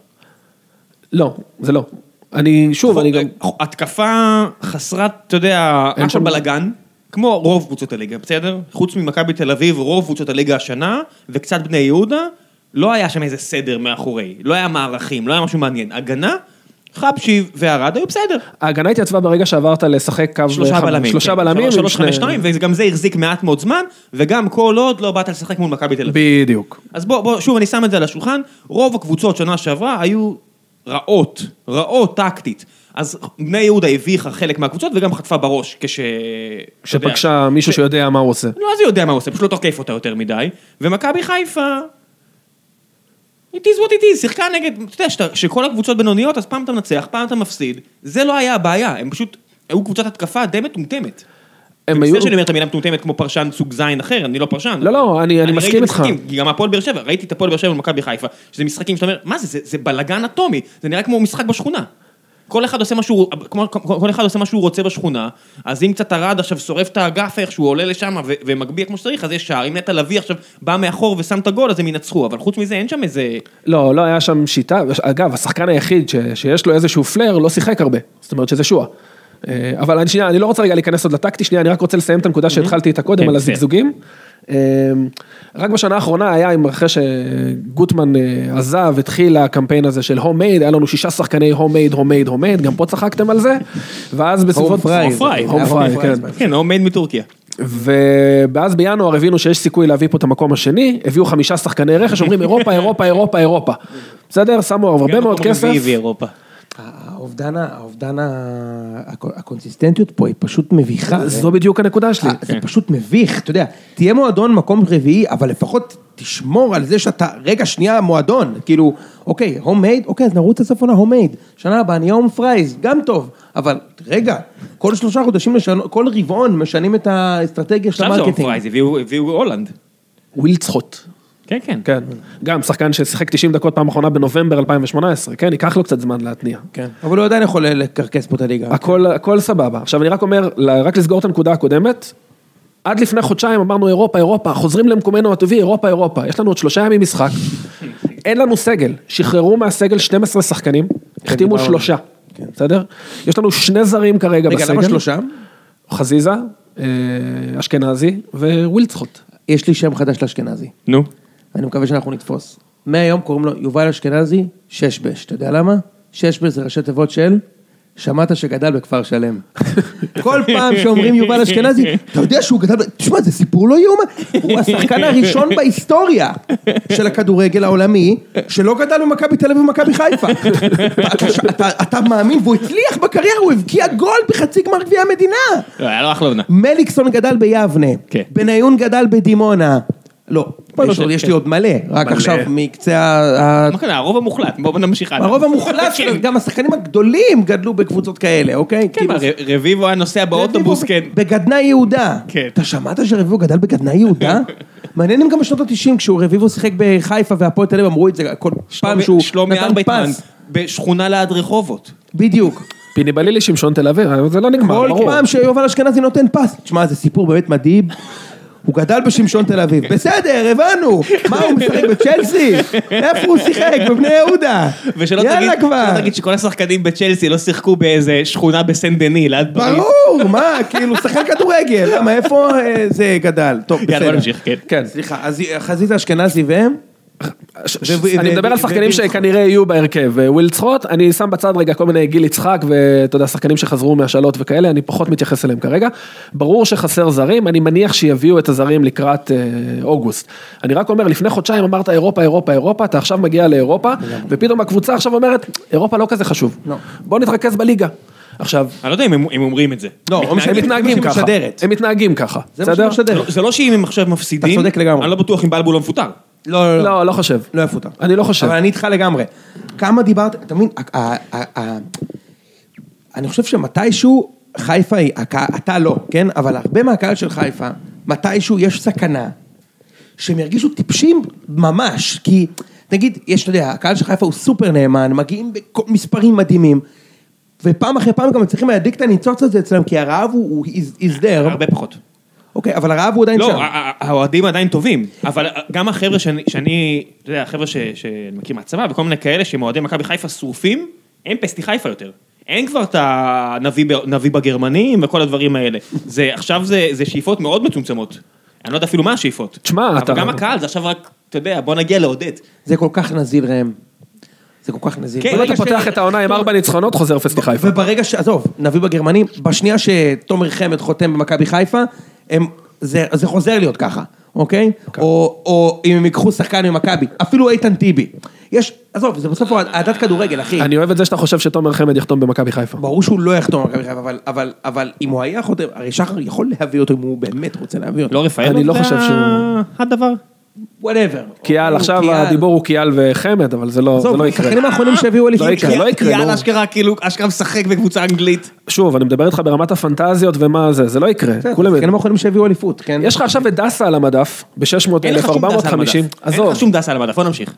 לא, זה לא. אני גם... התקפה חסרת, אתה יודע, עכשיו בלגן, כמו רוב קבוצות הליגה, בסדר? חוץ ממכבי תל אביב, רוב קבוצות הליגה השנה, וקצת בני יהודה. לא היה שם איזה סדר מאחורי, לא היה מערכים, לא היה משהו מעניין. הגנה, חפשיב והרד היו בסדר. ההגנה התייצבה ברגע שעברת לשחק קו... שלושה בלמים. 3-5-2, וגם זה החזיק מעט מאוד זמן, וגם כל עוד לא באת לשחק מול מכבי תל אביב. בדיוק. אז בוא, שוב, אני שם את זה על השולחן. רוב הקבוצות שנה שעברה היו רעות טקטית. אז בני יהודה הביכה חלק מהקבוצות, וגם חטפה בראש, כשפגשה מישהו שיודע מה הוא עושה. לא, אז היא יודע מה הוא עושה, פשוט לא תוקף אותה יותר מדי. ומכבי חיפה... it is what it is, שיחקה נגד, אתה יודע, שכל הקבוצות בינוניות, אז פעם אתה מנצח, פעם אתה מפסיד, זה לא היה הבעיה, הם פשוט, היו קבוצת התקפה די מטומטמת. ובסדר שאני אומר את המילה מטומטמת כמו פרשן סוג זין אחר, אני לא פרשן. לא, אני מסכים איתך. גם הפועל באר שבע, ראיתי את הפועל באר שבע ומכבי חיפה, שזה משחקים שאתה אומר, מה זה, זה בלגן אטומי, זה נראה כמו משחק בשכונה. כל אחד עושה משהו רוצה בשכונה, אז אם קצת הרד עכשיו שורף את האגף איך שהוא עולה לשם ומגביע כמו שצריך, אז יש שער. אם נטע לביא עכשיו בא מאחור ושם את הגול, אז הם ינצחו, אבל חוץ מזה אין שם איזה... לא היה שם שיטה. אגב, השחקן היחיד שיש לו איזשהו פלר לא שיחק הרבה, זאת אומרת שזה שואה. אבל אני לא רוצה רגע להיכנס עוד לטקטי, שנייה, אני רק רוצה לסיים את הנקודה שהתחלתי איתה קודם על הזיגזוגים. רק בשנה האחרונה היה, אחרי שגוטמן עזב, התחיל הקמפיין הזה של הומייד, היה לנו 6 שחקני הומייד, גם פה צחקתם על זה, ואז בסופו... הום פריי, כן, הומייד מטורקיה. ואז בינואר הבינו שיש סיכוי להביא פה את המקום השני, הביאו 5 שחקני רכש, אומרים אירופה, בסדר, שמו הרבה מאוד כסף. העובדן הקונסיסטנטיות פה היא פשוט מביכה. זו בדיוק הנקודה שלי. זה פשוט מביך, אתה יודע, תהיה מועדון מקום רביעי, אבל לפחות תשמור על זה שאתה רגע שנייה מועדון, כאילו, אוקיי, הומייד, אוקיי, אז נרוץ את ספונה הומייד, שנה הבאה, נהיה הום פרייז, גם טוב, אבל רגע, כל 3 חודשים, כל רבעון משנים את האסטרטגיה של המרקטינג. עכשיו זה הום פרייז, הביאו הולנד. ווילצחוט. כן. גם שחקן ששיחק 90 דקות פעם אחרונה בנובמבר 2018, כן, ייקח לו קצת זמן להתניע. כן. אבל הוא עדיין יכול לקרקס פה את הליגה. הכל סבבה. עכשיו אני רק אומר, רק לסגור את הנקודה הקודמת, עד לפני חודשיים אמרנו אירופה, חוזרים למקומנו הטובי, אירופה. יש לנו עוד 3 ימים משחק. אין לנו סגל. שחררו מהסגל 12 שחקנים, החתימו 3. בסדר? יש לנו 2 זרים כרגע בסגל. רגע, למה 3? חזיזה, אשכנזי ווילצחוט. יש לי שם חדש לאשכנזי. נו. אני מקווה שאנחנו נתפוס. מהיום קוראים לו יובל אשכנזי, 6-6. אתה יודע למה? 6-6 זה ראשי תיבות של שמעת שגדל בכפר שלם. כל פעם שאומרים יובל אשכנזי, אתה יודע שהוא גדל... תשמע, זה סיפור לא יאומן. הוא השחקן הראשון בהיסטוריה של הכדורגל העולמי, שלא גדל במכבי תל אביב ומכבי חיפה. אתה מאמין, והוא הצליח בקריירה, הוא הבקיע גול בחצי גמר גביע המדינה. לא, היה לו אחלה בנה. מליקסון גדל ביבנה, בניון גדל בדימונה. לא, יש לי עוד מלא, רק עכשיו מקצה... מה קנה, הרוב המוחלט, בואו נמשיך עד. הרוב המוחלט, גם השחקנים הגדולים גדלו בקבוצות כאלה, אוקיי? כן, רביבו היה נוסע באוטובוס, כן. בגדנה יהודה. אתה שמעת שרביבו גדל בגדנה יהודה? מעניין אם גם בשנות ה-90, כשהוא רביבו שיחק בחיפה והפועל תל אביב, אמרו את זה כל פעם שהוא נתן פס. בשכונה ליד רחובות. בדיוק. פיניבלי לי שמשון תל אביב, זה לא נגמר. כל פעם שיובל אשכנזי נותן פס. תשמע, זה סיפור באמת מדהים. הוא גדל בשמשון תל אביב. בסדר, הבנו. מה, הוא משחק בצ'לסי? איפה הוא שיחק? בבני יהודה. יאללה כבר. ושלא תגיד שכל השחקנים בצ'לסי לא שיחקו באיזה שכונה בסנדני, ליד פריז. ברור, מה? כאילו, שחק כדורגל. למה, איפה זה גדל? טוב, בסדר. יאללה, בוא נמשיך, כן. סליחה, אז חזיזה אשכנזי והם? אני מדבר על שחקנים שכנראה יהיו בהרכב. ווילצחוט, אני שם בצד רגע כל מיני גיל יצחק ותודה, שחקנים שחזרו מהשאלות וכאלה, אני פחות מתייחס אליהם כרגע. ברור שחסר זרים, אני מניח שיביאו את הזרים לקראת אוגוסט. אני רק אומר, לפני חודשיים אמרת אירופה, אתה עכשיו מגיע לאירופה, ופתאום הקבוצה עכשיו אומרת, אירופה לא כזה חשוב. בוא נתרכז בליגה. עכשיו... אני לא יודע אם אומרים את זה. לא, הם מתנהגים ככה. הם מתנהגים ככה. זה לא שאם הם עכשיו מפסידים, אני לא בטוח אם בלבול לא מפוטר. לא חושב. לא יפותה. אני לא חושב. אבל אני איתך לגמרי. כמה דיברת, אתה מבין, אני חושב שמתישהו חיפה היא, אתה לא, כן? אבל הרבה מהקהל של חיפה, מתישהו יש סכנה, שהם ירגישו טיפשים ממש, כי נגיד, יש, אתה יודע, הקהל של חיפה הוא סופר נאמן, מגיעים במספרים מדהימים, ופעם אחרי פעם גם צריכים להדליק את הניצוץ הזה אצלם, כי הרעב הוא הסדר. הרבה פחות. אוקיי, אבל הרעב הוא עדיין שם. לא, האוהדים עדיין טובים, אבל גם החבר'ה שאני, אתה יודע, החבר'ה שאני מכיר מהצבא, וכל מיני כאלה שהם אוהדים מכבי חיפה שורפים, הם פסטי חיפה יותר. אין כבר את הנביא בגרמנים וכל הדברים האלה. עכשיו זה שאיפות מאוד מצומצמות. אני לא יודע אפילו מה השאיפות. תשמע, אתה... אבל גם הקהל, זה עכשיו רק, אתה יודע, בוא נגיע לעודד. זה כל כך נזיל רעם. זה כל כך נזיר. ולא תפתח את העונה עם 4 ניצחונות, חוזר פסטי חיפה. וברגע שעזוב, נביא בגרמנים, בשנייה שתומר חמד חותם במכבי חיפה, זה חוזר להיות ככה, אוקיי? או אם הם יקחו שחקן ממכבי, אפילו איתן טיבי. יש, עזוב, זה בסוף עדת כדורגל, אחי. אני אוהב את זה שאתה חושב שתומר חמד יחתום במכבי חיפה. ברור שהוא לא יחתום במכבי חיפה, אבל אם הוא היה חותם, הרי שחר יכול להביא אותו אם הוא באמת רוצה להביא אותו. לא רפאל, אני לא חושב שהוא... הדבר. whatever. קיאל, עכשיו הדיבור הוא קיאל וחמד, אבל זה לא יקרה. השחקנים האחרונים שהביאו אלי קיאל. קיאל אשכרה כאילו, אשכרה משחק בקבוצה אנגלית. שוב, אני מדבר איתך ברמת הפנטזיות ומה זה, זה לא יקרה. השחקנים האחרונים שהביאו אליפות, כן. יש לך עכשיו את דסה על המדף, ב-600,450. אין לך שום דסה על המדף, בוא נמשיך.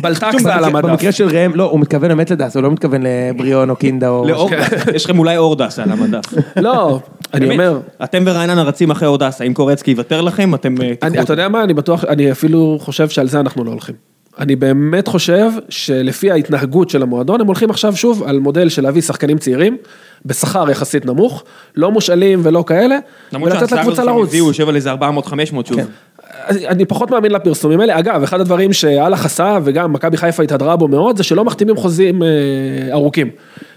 בלטקסה על המדף. במקרה של ראם, לא, הוא מתכוון באמת לדסה, הוא לא מתכוון לבריאון או קינדה או... יש לכם אולי אורדסה על המדף. לא, אני אומר... אתם ורענן הרצים אחרי אורדסה, אם קורצקי יוותר לכם, אתם... אתה יודע מה, אני בטוח, אני אפילו חושב שעל זה אנחנו לא הולכים. אני באמת חושב שלפי ההתנהגות של המועדון, הם הולכים עכשיו שוב על מודל של להביא שחקנים צעירים, בשכר יחסית נמוך, לא מושאלים ולא כאלה, ולתת לקבוצה לרוץ. הוא יושב על איזה 400-500 שוב. אני פחות מאמין לפרסומים האלה. אגב, אחד הדברים שהלך עשה, וגם מכבי חיפה התהדרה בו מאוד, זה שלא מחתימים חוזים ארוכים.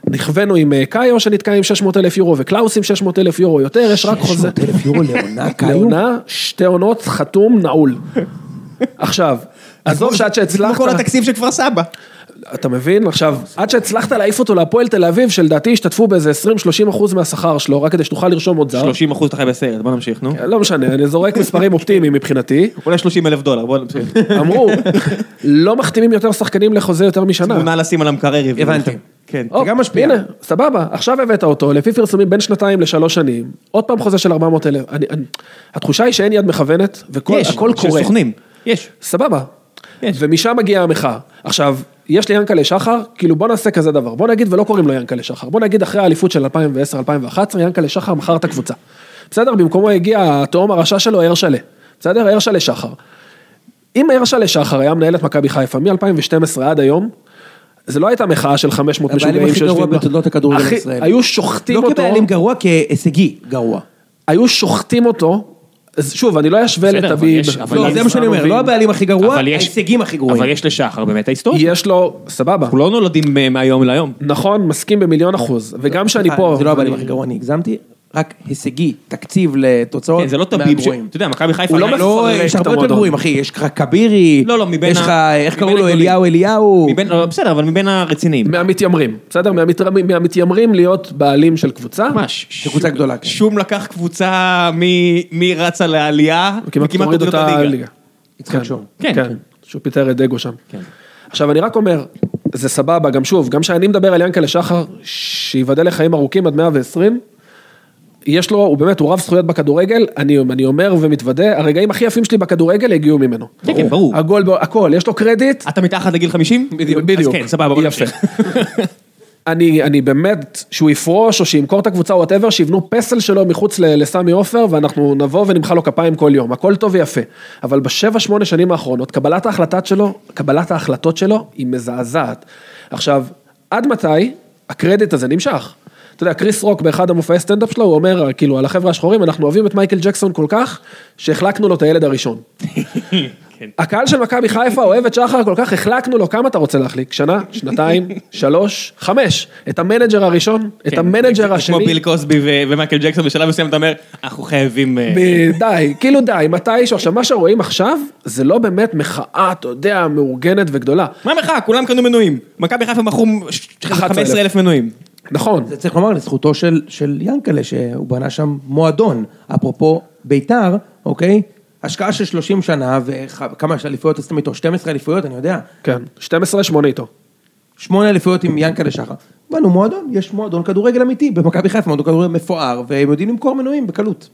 נכוונו עם קאיו שנתקע עם 600,000 יורו, וקלאוס עם 600,000 יורו יותר, יש רק חוזה. 600,000 יורו לעונה קאיו? לעונה, 2 עונות, חתום, נעול. עכשיו, עזוב שעד שהצלחת... זה כמו כל התקציב של כפר סבא. אתה מבין? עכשיו, עד שהצלחת להעיף אותו להפועל תל אביב, שלדעתי השתתפו באיזה 20-30% מהשכר שלו, רק כדי שתוכל לרשום עוד זר. 30% תחי בסרט, בוא נמשיך, נו. לא משנה, אני זורק מספרים אופטימיים מבחינתי. אולי $30,000, בוא נמשיך. אמרו, לא מחתימים יותר שחקנים לחוזה יותר משנה. תמונה לשים על המקרר. הבנתי. כן, זה גם משפיע. הנה, סבבה, עכשיו הבאת אותו, לפי פרסומים בין 2-3 שנים, עוד פעם חוזה של 400,000. התחושה היא שאין יד מכוונת, והכל קורה. יש. סבבה. ומשם מגיעה המחאה. עכשיו, יש לי ינקלה שחר, כאילו בוא נעשה כזה דבר, בוא נגיד ולא קוראים לו ינקלה שחר, בוא נגיד אחרי האליפות של 2010-2011, ינקלה שחר מכר את הקבוצה. בסדר, במקומו הגיע התאום הרשע שלו, הרשלה. בסדר, הרשלה שחר. אם הרשלה שחר היה מנהלת מכבי חיפה, מ-2012 עד היום, זה לא הייתה מחאה של 500 משוגעים שיושבים... הבעלים הכי גרוע בתולדות הכדורגל הישראלי. היו שוחטים אותו... לא כבעלים גרוע, כהישגי גרוע. היו שוחטים אותו... שוב, אני לא אשווה לתביב. לא, זה מה שאני אומר, לא הבעלים הכי גרוע, ההישגים הכי גרועים. אבל יש לשחר באמת ההיסטוריה. יש לו, סבבה. אנחנו לא נולדים מהיום להיום. נכון, מסכים ב1,000,000%. וגם שאני פה... זה לא הבעלים הכי גרוע, אני הגזמתי. רק הישגי, תקציב לתוצאות. כן, זה לא תביב. אתה יודע, מכבי חיפה... הוא לא מפרש את המועדון. אחי, יש לך קבירי, יש לך, איך קראו לו, אליהו. בסדר, אבל מבין הרציניים. מהמתיימרים. בסדר, מהמתיימרים להיות בעלים של קבוצה. ממש. קבוצה גדולה. שום לקח קבוצה מרצה לעלייה, וכמעט תוריד אותה ליגה. יצחק שום. כן. שהוא פיטר את דגו שם. כן. עכשיו, אני רק אומר, זה סבבה, גם שוב, גם שאני מדבר על ינקלה שחר, שיבדל לחיים ארוכים עד 120, יש לו, הוא באמת, הוא רב זכויות בכדורגל, אני אומר ומתוודא, הרגעים הכי יפים שלי בכדורגל הגיעו ממנו. כן, ברור. הגול, הכל, יש לו קרדיט. אתה מתחת לגיל 50? בדיוק. אז כן, סבבה. יפה. אני באמת, שהוא יפרוש או שימכור את הקבוצה או whatever, שיבנו פסל שלו מחוץ לסמי אופר, ואנחנו נבוא ונמחא לו כפיים כל יום. הכל טוב ויפה. אבל 7-8 שנים האחרונות, קבלת ההחלטות שלו היא מזעזעת. עכשיו, עד מתי הקרדיט הזה נמשך? אתה יודע, קריס רוק באחד המופעי סטנדאפ שלו, הוא אומר, כאילו, על החבר'ה השחורים, אנחנו אוהבים את מייקל ג'קסון כל כך, שהחלקנו לו את הילד הראשון. הקהל של מכבי חיפה אוהב את שחר כל כך, החלקנו לו, כמה אתה רוצה להחליק? 1, 2, 3, 5. את המנג'ר הראשון, את המנג'ר השני. כמו ביל קוסבי ומייקל ג'קסון, בשלב מסוים אתה אומר, אנחנו חייבים... די, כאילו די, מתישהו. עכשיו, מה שרואים עכשיו, זה לא באמת מחאה, אתה יודע, מאורגנת וגדולה. מה מחאה? כולם קנו מנויים. מכבי חיפה מכרו 15,000 מנויים. נכון. זה צריך לומר לזכותו של ינקלה, שהוא בנה שם מועדון, אפרופו ביתר, אוקיי? השקעה של 30 שנה, וכמה אליפויות עשתם איתו? 12 אליפויות, אני יודע. כן, 12, 8 איתו. 8 אליפויות עם ינקלה שחר. בנו מועדון, יש מועדון כדורגל אמיתי, במכבי חיפה, מועדון כדורגל מפואר, והם יודעים למכור מנויים בקלות.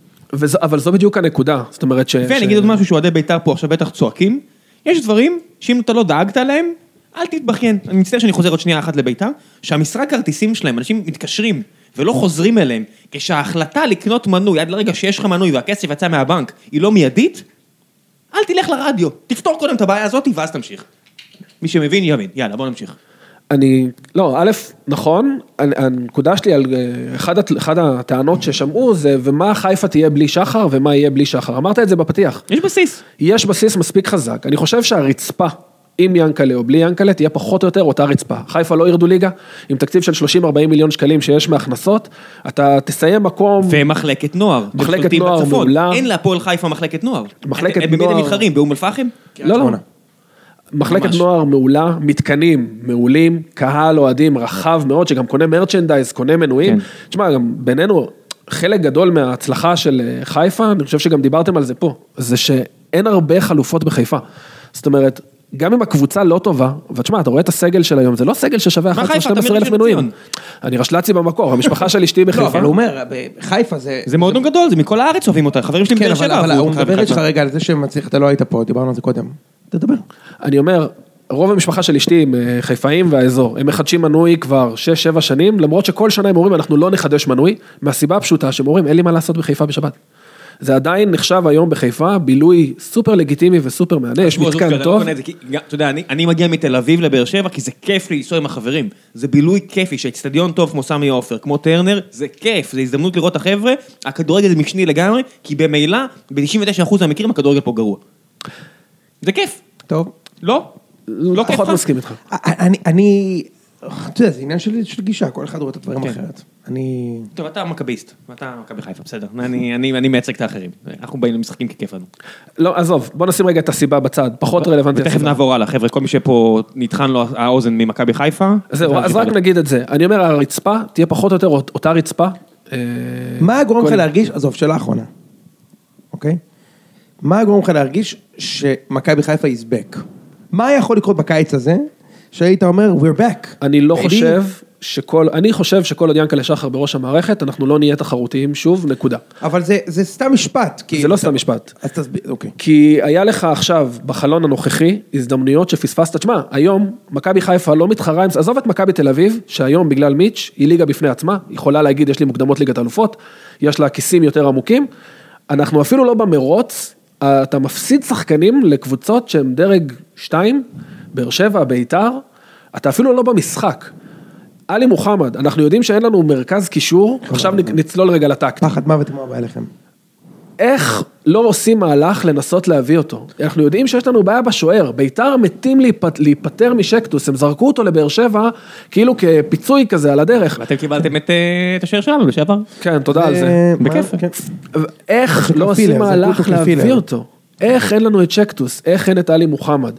אבל זו בדיוק הנקודה, זאת אומרת ש... ואני אגיד עוד משהו שאוהדי ביתר פה עכשיו בטח צועקים, יש דברים שאם אתה לא דאגת עליהם, אל תתבכיין, אני מצטער שאני חוזר עוד שנייה אחת לביתה, שהמשרה כרטיסים שלהם, אנשים מתקשרים ולא חוזרים אליהם, כשההחלטה לקנות מנוי, עד לרגע שיש לך מנוי והכסף יצא מהבנק, היא לא מיידית, אל תלך לרדיו, תפתור קודם את הבעיה הזאת ואז תמשיך. מי שמבין יבין, יאללה בוא נמשיך. אני, לא, א', נכון, הנקודה שלי על אחד הטענות ששמעו זה, ומה חיפה תהיה בלי שחר ומה יהיה בלי שחר, אמרת את זה בפתיח. יש בסיס. יש בסיס מספיק חזק, אני חושב שהרצפה עם ינקלה או בלי ינקלה, תהיה פחות או יותר אותה רצפה. חיפה לא ירדו ליגה, עם תקציב של 30-40 מיליון שקלים שיש מהכנסות, אתה תסיים מקום... ומחלקת נוער. מחלקת נוער מעולה. אין להפועל חיפה מחלקת נוער. מחלקת נוער. במי אתם מתחרים? באום אל-פחם? לא, לא. מחלקת נוער מעולה, מתקנים מעולים, קהל אוהדים רחב מאוד, שגם קונה מרצ'נדייז, קונה מנויים. תשמע, גם בינינו, חלק גדול מההצלחה של חיפה, אני חושב שגם דיברתם על זה פה, זה שאין הרבה חלופות בחיפה. זאת אומרת, גם אם הקבוצה לא טובה, ותשמע, אתה רואה את הסגל של היום, זה לא סגל ששווה 11-12,000 מנויים. אני רשלצי במקור, המשפחה של אשתי בחיפה. לא, אבל הוא אומר, בחיפה זה... זה מאוד גדול, זה מכל הארץ אוהבים אותה, חברים שלי מבאר שבע. כן, אבל הוא מדבר איתך רגע על זה שמצליח, אתה לא היית פה, דיברנו על זה קודם. תדבר. אני אומר, רוב המשפחה של אשתי הם חיפאים והאזור, הם מחדשים מנוי כבר 6-7 שנים, למרות שכל שנה הם אומרים, אנחנו לא נחדש מנוי, מהסיבה הפשוטה שהם אומרים, אין לי מה לעשות בחיפה בשבת. זה עדיין נחשב היום בחיפה, בילוי סופר לגיטימי וסופר מענה, יש מתקן טוב. אתה יודע, אני מגיע מתל אביב לבאר שבע, כי זה כיף לנסוע עם החברים, זה בילוי כיפי, שאצטדיון טוב כמו סמי עופר, כמו טרנר, זה כיף, זה הזדמנות לראות החבר'ה, הכדורגל זה משני לגמרי, כי במילא, ב-99% המקרים הכדורגל פה גרוע. זה כיף. טוב. לא? לא כיף לך? פחות מסכים איתך. אני... אתה יודע, זה עניין של גישה, כל אחד רואה את הדברים אחרת. אני... טוב, אתה מכביסט, אתה מכבי חיפה, בסדר. אני מייצג את האחרים. אנחנו באים למשחקים ככיף לנו. לא, עזוב, בוא נשים רגע את הסיבה בצד, פחות רלוונטי. ותכף נעבור הלאה, חבר'ה, כל מי שפה נתחן לו האוזן ממכבי חיפה. זהו, אז רק נגיד את זה. אני אומר, הרצפה תהיה פחות או יותר אותה רצפה. מה הגורם לך להרגיש, עזוב, שאלה האחרונה. אוקיי? מה הגורם לך להרגיש שמכבי חיפה is back? מה יכול לקרות בקיץ הזה? שהיית אומר, we're back. אני חושב שכל עוד ינקלה שחר בראש המערכת, אנחנו לא נהיה תחרותיים שוב, נקודה. אבל זה סתם משפט. זה לא סתם משפט. כי היה לך עכשיו, בחלון הנוכחי, הזדמנויות שפספסת. תשמע, היום, מכבי חיפה לא מתחרה, עזוב את מכבי תל אביב, שהיום בגלל מיץ' היא ליגה בפני עצמה, יכולה להגיד, יש לי מוקדמות ליגת אלופות, יש לה כיסים יותר עמוקים, אנחנו אפילו לא במרוץ, אתה מפסיד שחקנים לקבוצות שהם דרג 2, באר שבע, ביתר, אתה אפילו לא במשחק. אלי מוחמד, אנחנו יודעים שאין לנו מרכז קישור, עכשיו נצלול רגע לטקט. פחד מוות כמו הבא אליכם. איך לא עושים מהלך לנסות להביא אותו? אנחנו יודעים שיש לנו בעיה בשוער, ביתר מתים להיפטר משקטוס, הם זרקו אותו לבאר שבע, כאילו כפיצוי כזה על הדרך. ואתם קיבלתם את השוער שלנו לשעבר? כן, תודה על זה. בכיף. איך לא עושים מהלך להביא אותו? איך אין לנו את שקטוס? איך אין את אלי מוחמד?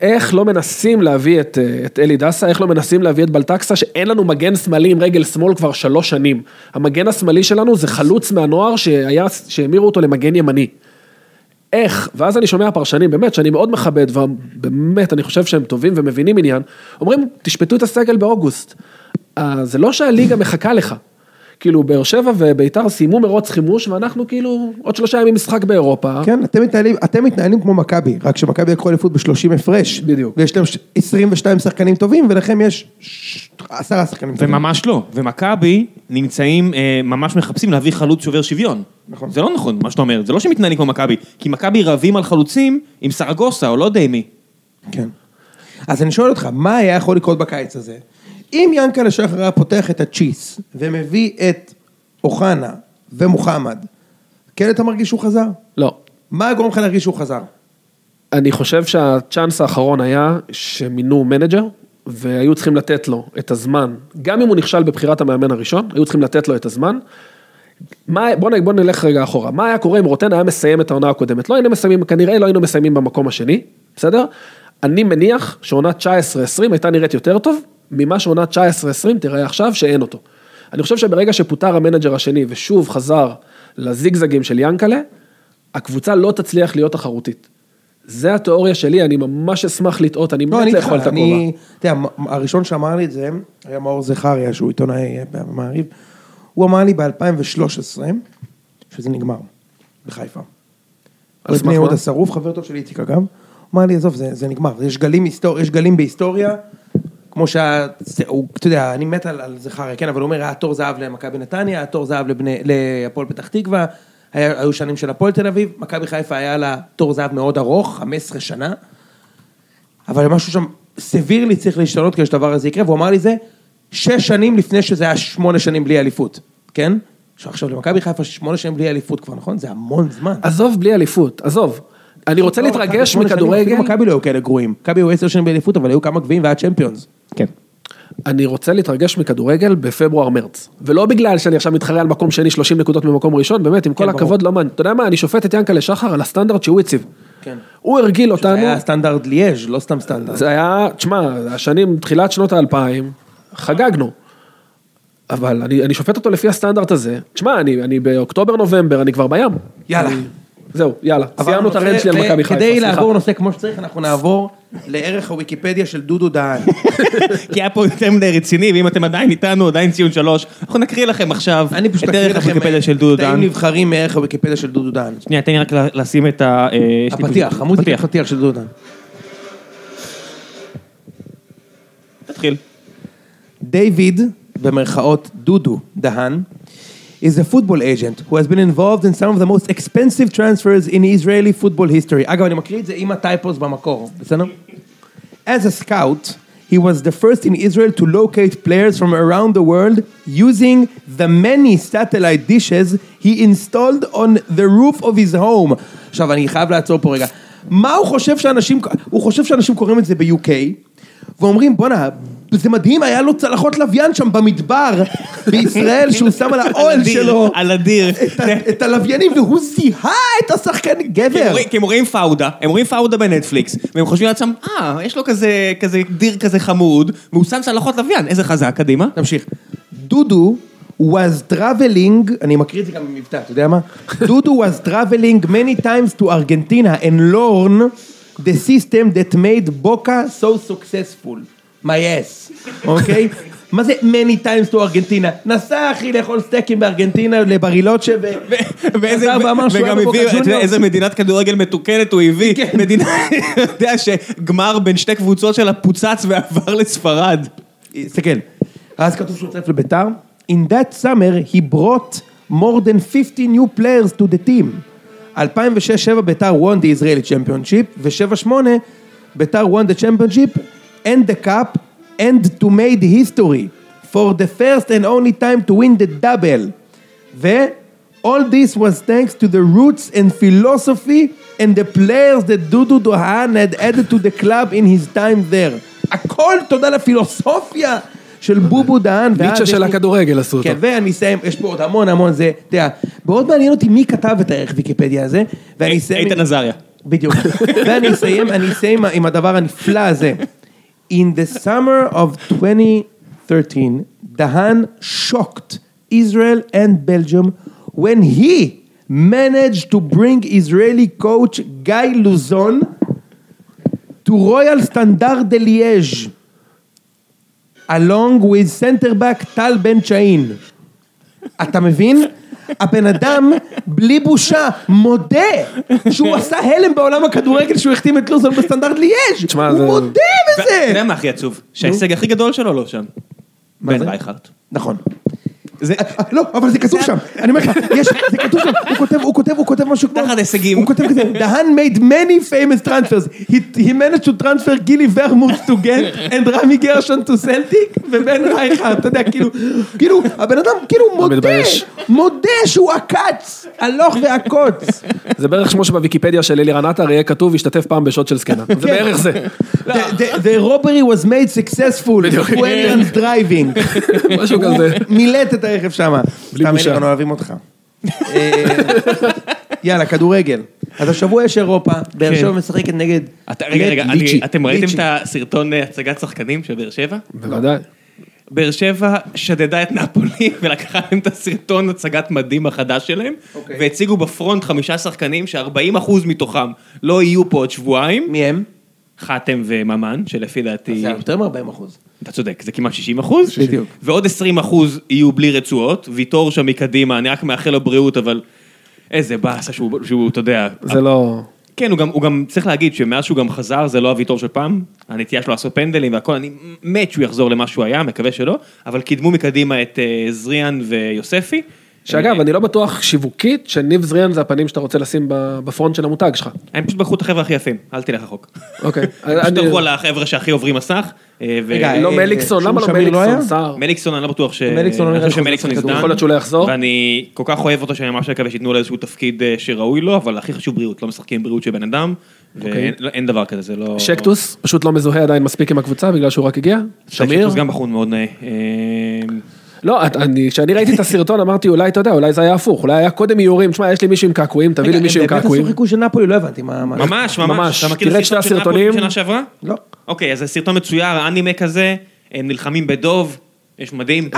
איך לא מנסים להביא את אלי דסה, איך לא מנסים להביא את בלטקסה, שאין לנו מגן שמאלי עם רגל שמאל כבר 3 שנים. המגן השמאלי שלנו זה חלוץ מהנוער שהמירו אותו למגן ימני. איך? ואז אני שומע פרשנים, באמת, שאני מאוד מכבד, ובאמת אני חושב שהם טובים ומבינים עניין, אומרים, תשפטו את הסגל באוגוסט. זה לא שהליגה מחכה לך. כאילו, באר שבע וביתר סיימו מרוץ חימוש, ואנחנו כאילו, עוד 3 ימים משחק באירופה. כן, אתם מתנהלים כמו מכבי, רק שמכבי יקחו אליפות ב30 הפרש. בדיוק. ויש להם 22 שחקנים טובים, ולכם יש 10 שחקנים טובים. וממש לא. ומכבי נמצאים, ממש מחפשים להביא חלוץ שובר שוויון. נכון. זה לא נכון, מה שאתה אומר. זה לא שמתנהלים כמו מכבי, כי מכבי רבים על חלוצים עם סרגוסה, או לא דיימי. כן. אז אני שואל אותך, מה היה יכול לקרות בקיץ הזה? אם ינקלה שחר פותח את הצ'יס, ומביא את אוחנה ומוחמד, כן אתה מרגיש שהוא חזר? לא. מה הגורם לך להרגיש שהוא חזר? אני חושב שהצ'אנס האחרון היה, שמינו מנג'ר, והיו צריכים לתת לו את הזמן, גם אם הוא נכשל בבחירת המאמן הראשון, היו צריכים לתת לו את הזמן, בוא נלך רגע אחורה, מה היה קורה אם רוטן היה מסיים את העונה הקודמת? לא היינו מסיימים, כנראה לא היינו מסיימים במקום השני, בסדר? אני מניח שעונה 19-20 הייתה נראית יותר טוב, ממה שעונה 19-20 תראה עכשיו שאין אותו. אני חושב שברגע שפוטר המנג'ר השני ושוב חזר לזיגזגים של ינקלה, הקבוצה לא תצליח להיות תחרותית. זה התיאוריה שלי, אני ממש אשמח לטעות, אני מת לאכול את הכובע. תראה, הראשון שאמר לי את זה, היה מאור זכריה, שהוא עיתונאי במעריב, הוא אמר לי ב-2013, שזה נגמר, בחיפה. אז בני עוד השרוף, חבר טוב שלי איציק אגב, אמר לי, עזוב, זה נגמר, יש גלים בהיסטוריה, כמו אתה יודע, אני מת על זכריה, כן, אבל הוא אומר, היה תור זהב למכבי נתניה, היה תור זהב להפועל פתח תקווה, היו שנים של הפועל תל אביב, מכבי חיפה היה לה תור זהב מאוד ארוך, 15 שנה, אבל משהו שם סביר לי צריך להשתנות כדי שדבר הזה יקרה, והוא אמר לי זה 6 שנים לפני שזה היה 8 שנים בלי אליפות, כן? עכשיו למכבי חיפה 8 שנים בלי אליפות כבר, נכון? זה המון זמן. עזוב בלי אליפות, עזוב. אני רוצה להתרגש מכדורגל. מכבי לא היו כאלה גרועים. מכבי היו 10 שנים באליפות, אבל היו כמה גביעים ועד צ'מפיונס. כן. אני רוצה להתרגש מכדורגל בפברואר-מרץ. ולא בגלל שאני עכשיו מתחרה על מקום שני 30 נקודות ממקום ראשון, באמת, עם כל הכבוד לא מעניין. אתה יודע מה, אני שופט את ינקל'ה שחר על הסטנדרט שהוא הציב. הוא הרגיל אותנו... זה היה סטנדרט ליאז', לא סתם סטנדרט. זה היה, תשמע, השנים, תחילת שנות ה-2000, חגגנו. אבל אני שופט אותו לפי הסטנדרט הזה. תשמע, אני באוקטובר-נובמבר, אני כבר בים. יאללה. זהו, יאללה. סיימנו את הרנט שלי על מכבי חיפה. כדי לעבור נושא כמו שצריך, אנחנו נעבור לערך הוויקיפדיה של דודו דהן. כי היה פה יותר מדי רציני, ואם אתם עדיין איתנו, עדיין ציון 3, אנחנו נקריא לכם עכשיו את ערך הוויקיפדיה של דודו דהן. אתם נבחרים מערך הוויקיפדיה של דודו דהן. שנייה, תן לי רק לשים את הפתיח, המוזיקה הפתיח של דודו דהן. תתחיל. דיוויד, במרכאות דודו דהן, is a football agent who has been involved in some of the most expensive transfers in Israeli football history. אגב, אני מקריא את זה עם הטייפוס במקור, בסדר? As a scout, he was the first in Israel to locate players from around the world using the many satellite dishes he installed on the roof of his home. עכשיו, אני חייב לעצור פה רגע. מה הוא חושב שאנשים... הוא חושב שאנשים קוראים את זה ב-UK, ואומרים, בוא נה... זה מדהים, היה לו צלחות לוויין שם במדבר בישראל, שהוא שם על האוהל שלו על הדיר את הלוויינים, והוא זיהה את השחקן גבר. כי הם רואים פאודה, הם רואים פאודה בנטפליקס, והם חושבים לעצמם, יש לו כזה דיר כזה חמוד, והוא שם צלחות לוויין, איזה חזק, קדימה. נמשיך. דודו was traveling, אני מקריא את זה גם במבטא, אתה יודע מה? דודו was traveling many times to Argentina and learn the system that made Boca so successful. my ass, אוקיי? מה זה many times to Argentina? נסע אחי לאכול סטייקים בארגנטינה לברילות שב... וגם הביא איזה מדינת כדורגל מתוקנת הוא הביא, מדינה, אתה יודע שגמר בין שתי קבוצות שלה פוצץ ועבר לספרד. סתכל, אז כתוב שהוא צרף לביתר, in that summer he brought more than 50 new players to the team. 2006-2007 ביתר won the Israeli championship, ו-2007-2008 ביתר won the championship and the cup, and to made history, for the first and only time to win the double. And all this was thanks to the roots and philosophy and the players that Dudu Dahan had added to the club in his time there. הכל תודה לפילוסופיה של בובו דהן. ניטשה של הכדורגל עשו אותו. ואני אסיים, יש פה עוד המון המון זה, תראה, מאוד מעניין אותי מי כתב את הערך ויקיפדיה הזה, איתן עזריה. בדיוק. ואני אסיים עם הדבר הנפלא הזה. In the summer of 2013, Dahan shocked Israel and Belgium when he managed to bring Israeli coach Guy Luzon to Royal Standard de Liège, along with center back Tal Ben-Chain. אתה מבין? הבן אדם, בלי בושה, מודה שהוא עשה הלם בעולם הכדורגל שהוא החתים את לוזון בסטנדרט ליאז'. הוא מודה בזה. אתה יודע מה הכי עצוב? שההישג הכי גדול שלו לא שם. בן רייכלט. נכון. לא, אבל זה כתוב שם. אני אומר לך, זה כתוב שם. הוא כותב משהו כמו... תחת הישגים. הוא כותב כזה, דהן made many famous transfers. He managed to transfer גילי ורמוץ to Ghent and רמי גרשון to Celtic ובן רייכלט. אתה יודע, כאילו, הבן אדם כאילו מודה שהוא הקץ. הלוך והקוץ. זה בערך שמו שבוויקיפדיה של אלי רנת הרי כתוב, השתתף פעם בשעות של סקנה. זה בערך זה. The robbery was made successful when driving. משהו כזה. מילט את הרכב שמה. סתם אין לנו אוהבים אותך. יאללה, כדורגל. אז השבוע יש אירופה, באר שבע משחקת נגד... רגע, אתם ראיתם את הסרטון הצגת שחקנים של באר שבע? בוודאי. באר שבע שדדה את נאפולי ולקחה להם את הסרטון הצגת מדהים החדש שלהם, והציגו בפרונט 5 שחקנים ש40% מתוכם לא יהיו פה עוד שבועיים. מי הם? חתם וממן, שלפי דעתי... זה יותר מ40%. אתה צודק, זה כמעט 60%, ועוד 20% יהיו בלי רצועות, ויתור שם מקדימה, אני רק מאחל לו בריאות, אבל איזה באסה שהוא, אתה יודע... זה לא... כן, הוא גם צריך להגיד שמאז שהוא גם חזר, זה לא הוויתור של פעם, הנטייה שלו לעשות פנדלים והכל, אני מת שהוא יחזור למה שהוא היה, מקווה שלא, אבל קידמו מקדימה את זריאן ויוספי, שאגב, אני לא בטוח שיווקית שניב זריאן זה הפנים שאתה רוצה לשים בפרונט של המותג שלך. הם פשוט ברחו את החבר'ה הכי יפים, אל תלך החוק. אוקיי. פשוט ברחו על החבר'ה שהכי עוברים מסך. רגע, לא מליקסון, למה לא מליקסון שר? מליקסון, אני לא בטוח ש... מליקסון נזדן. יכול להיות שהוא לא יחזור. ואני כל כך אוהב אותו שאני ממש אקווה שיתנו לו איזשהו תפקיד שראוי לו, אבל הכי חשוב בריאות, לא משחקים בריאות של בן אדם. ואין דבר כזה, זה לא... שקטוס, פשוט לא מזוהה עדיין מספיק עם הקבוצה, בגלל שהוא רק הגיע. שמיר. שקטוס גם בחון מאוד נאה. לא, כשאני ראיתי את הסרטון, אמרתי, אולי, אתה יודע, אולי זה היה הפוך, אולי היה קודם איורים, תשמע, יש לי מישהו עם קעקועים, תביא לי מישהו עם קעקועים. באמת עשו חיכוי של נאפולי, לא הבנתי מה... ממש, ממש. תראה את שני הסרטונים. שנה שעברה? לא. אוקיי, אז הסרטון מצויר, האנימה כזה, הם נלחמים בדוב, יש מדהים.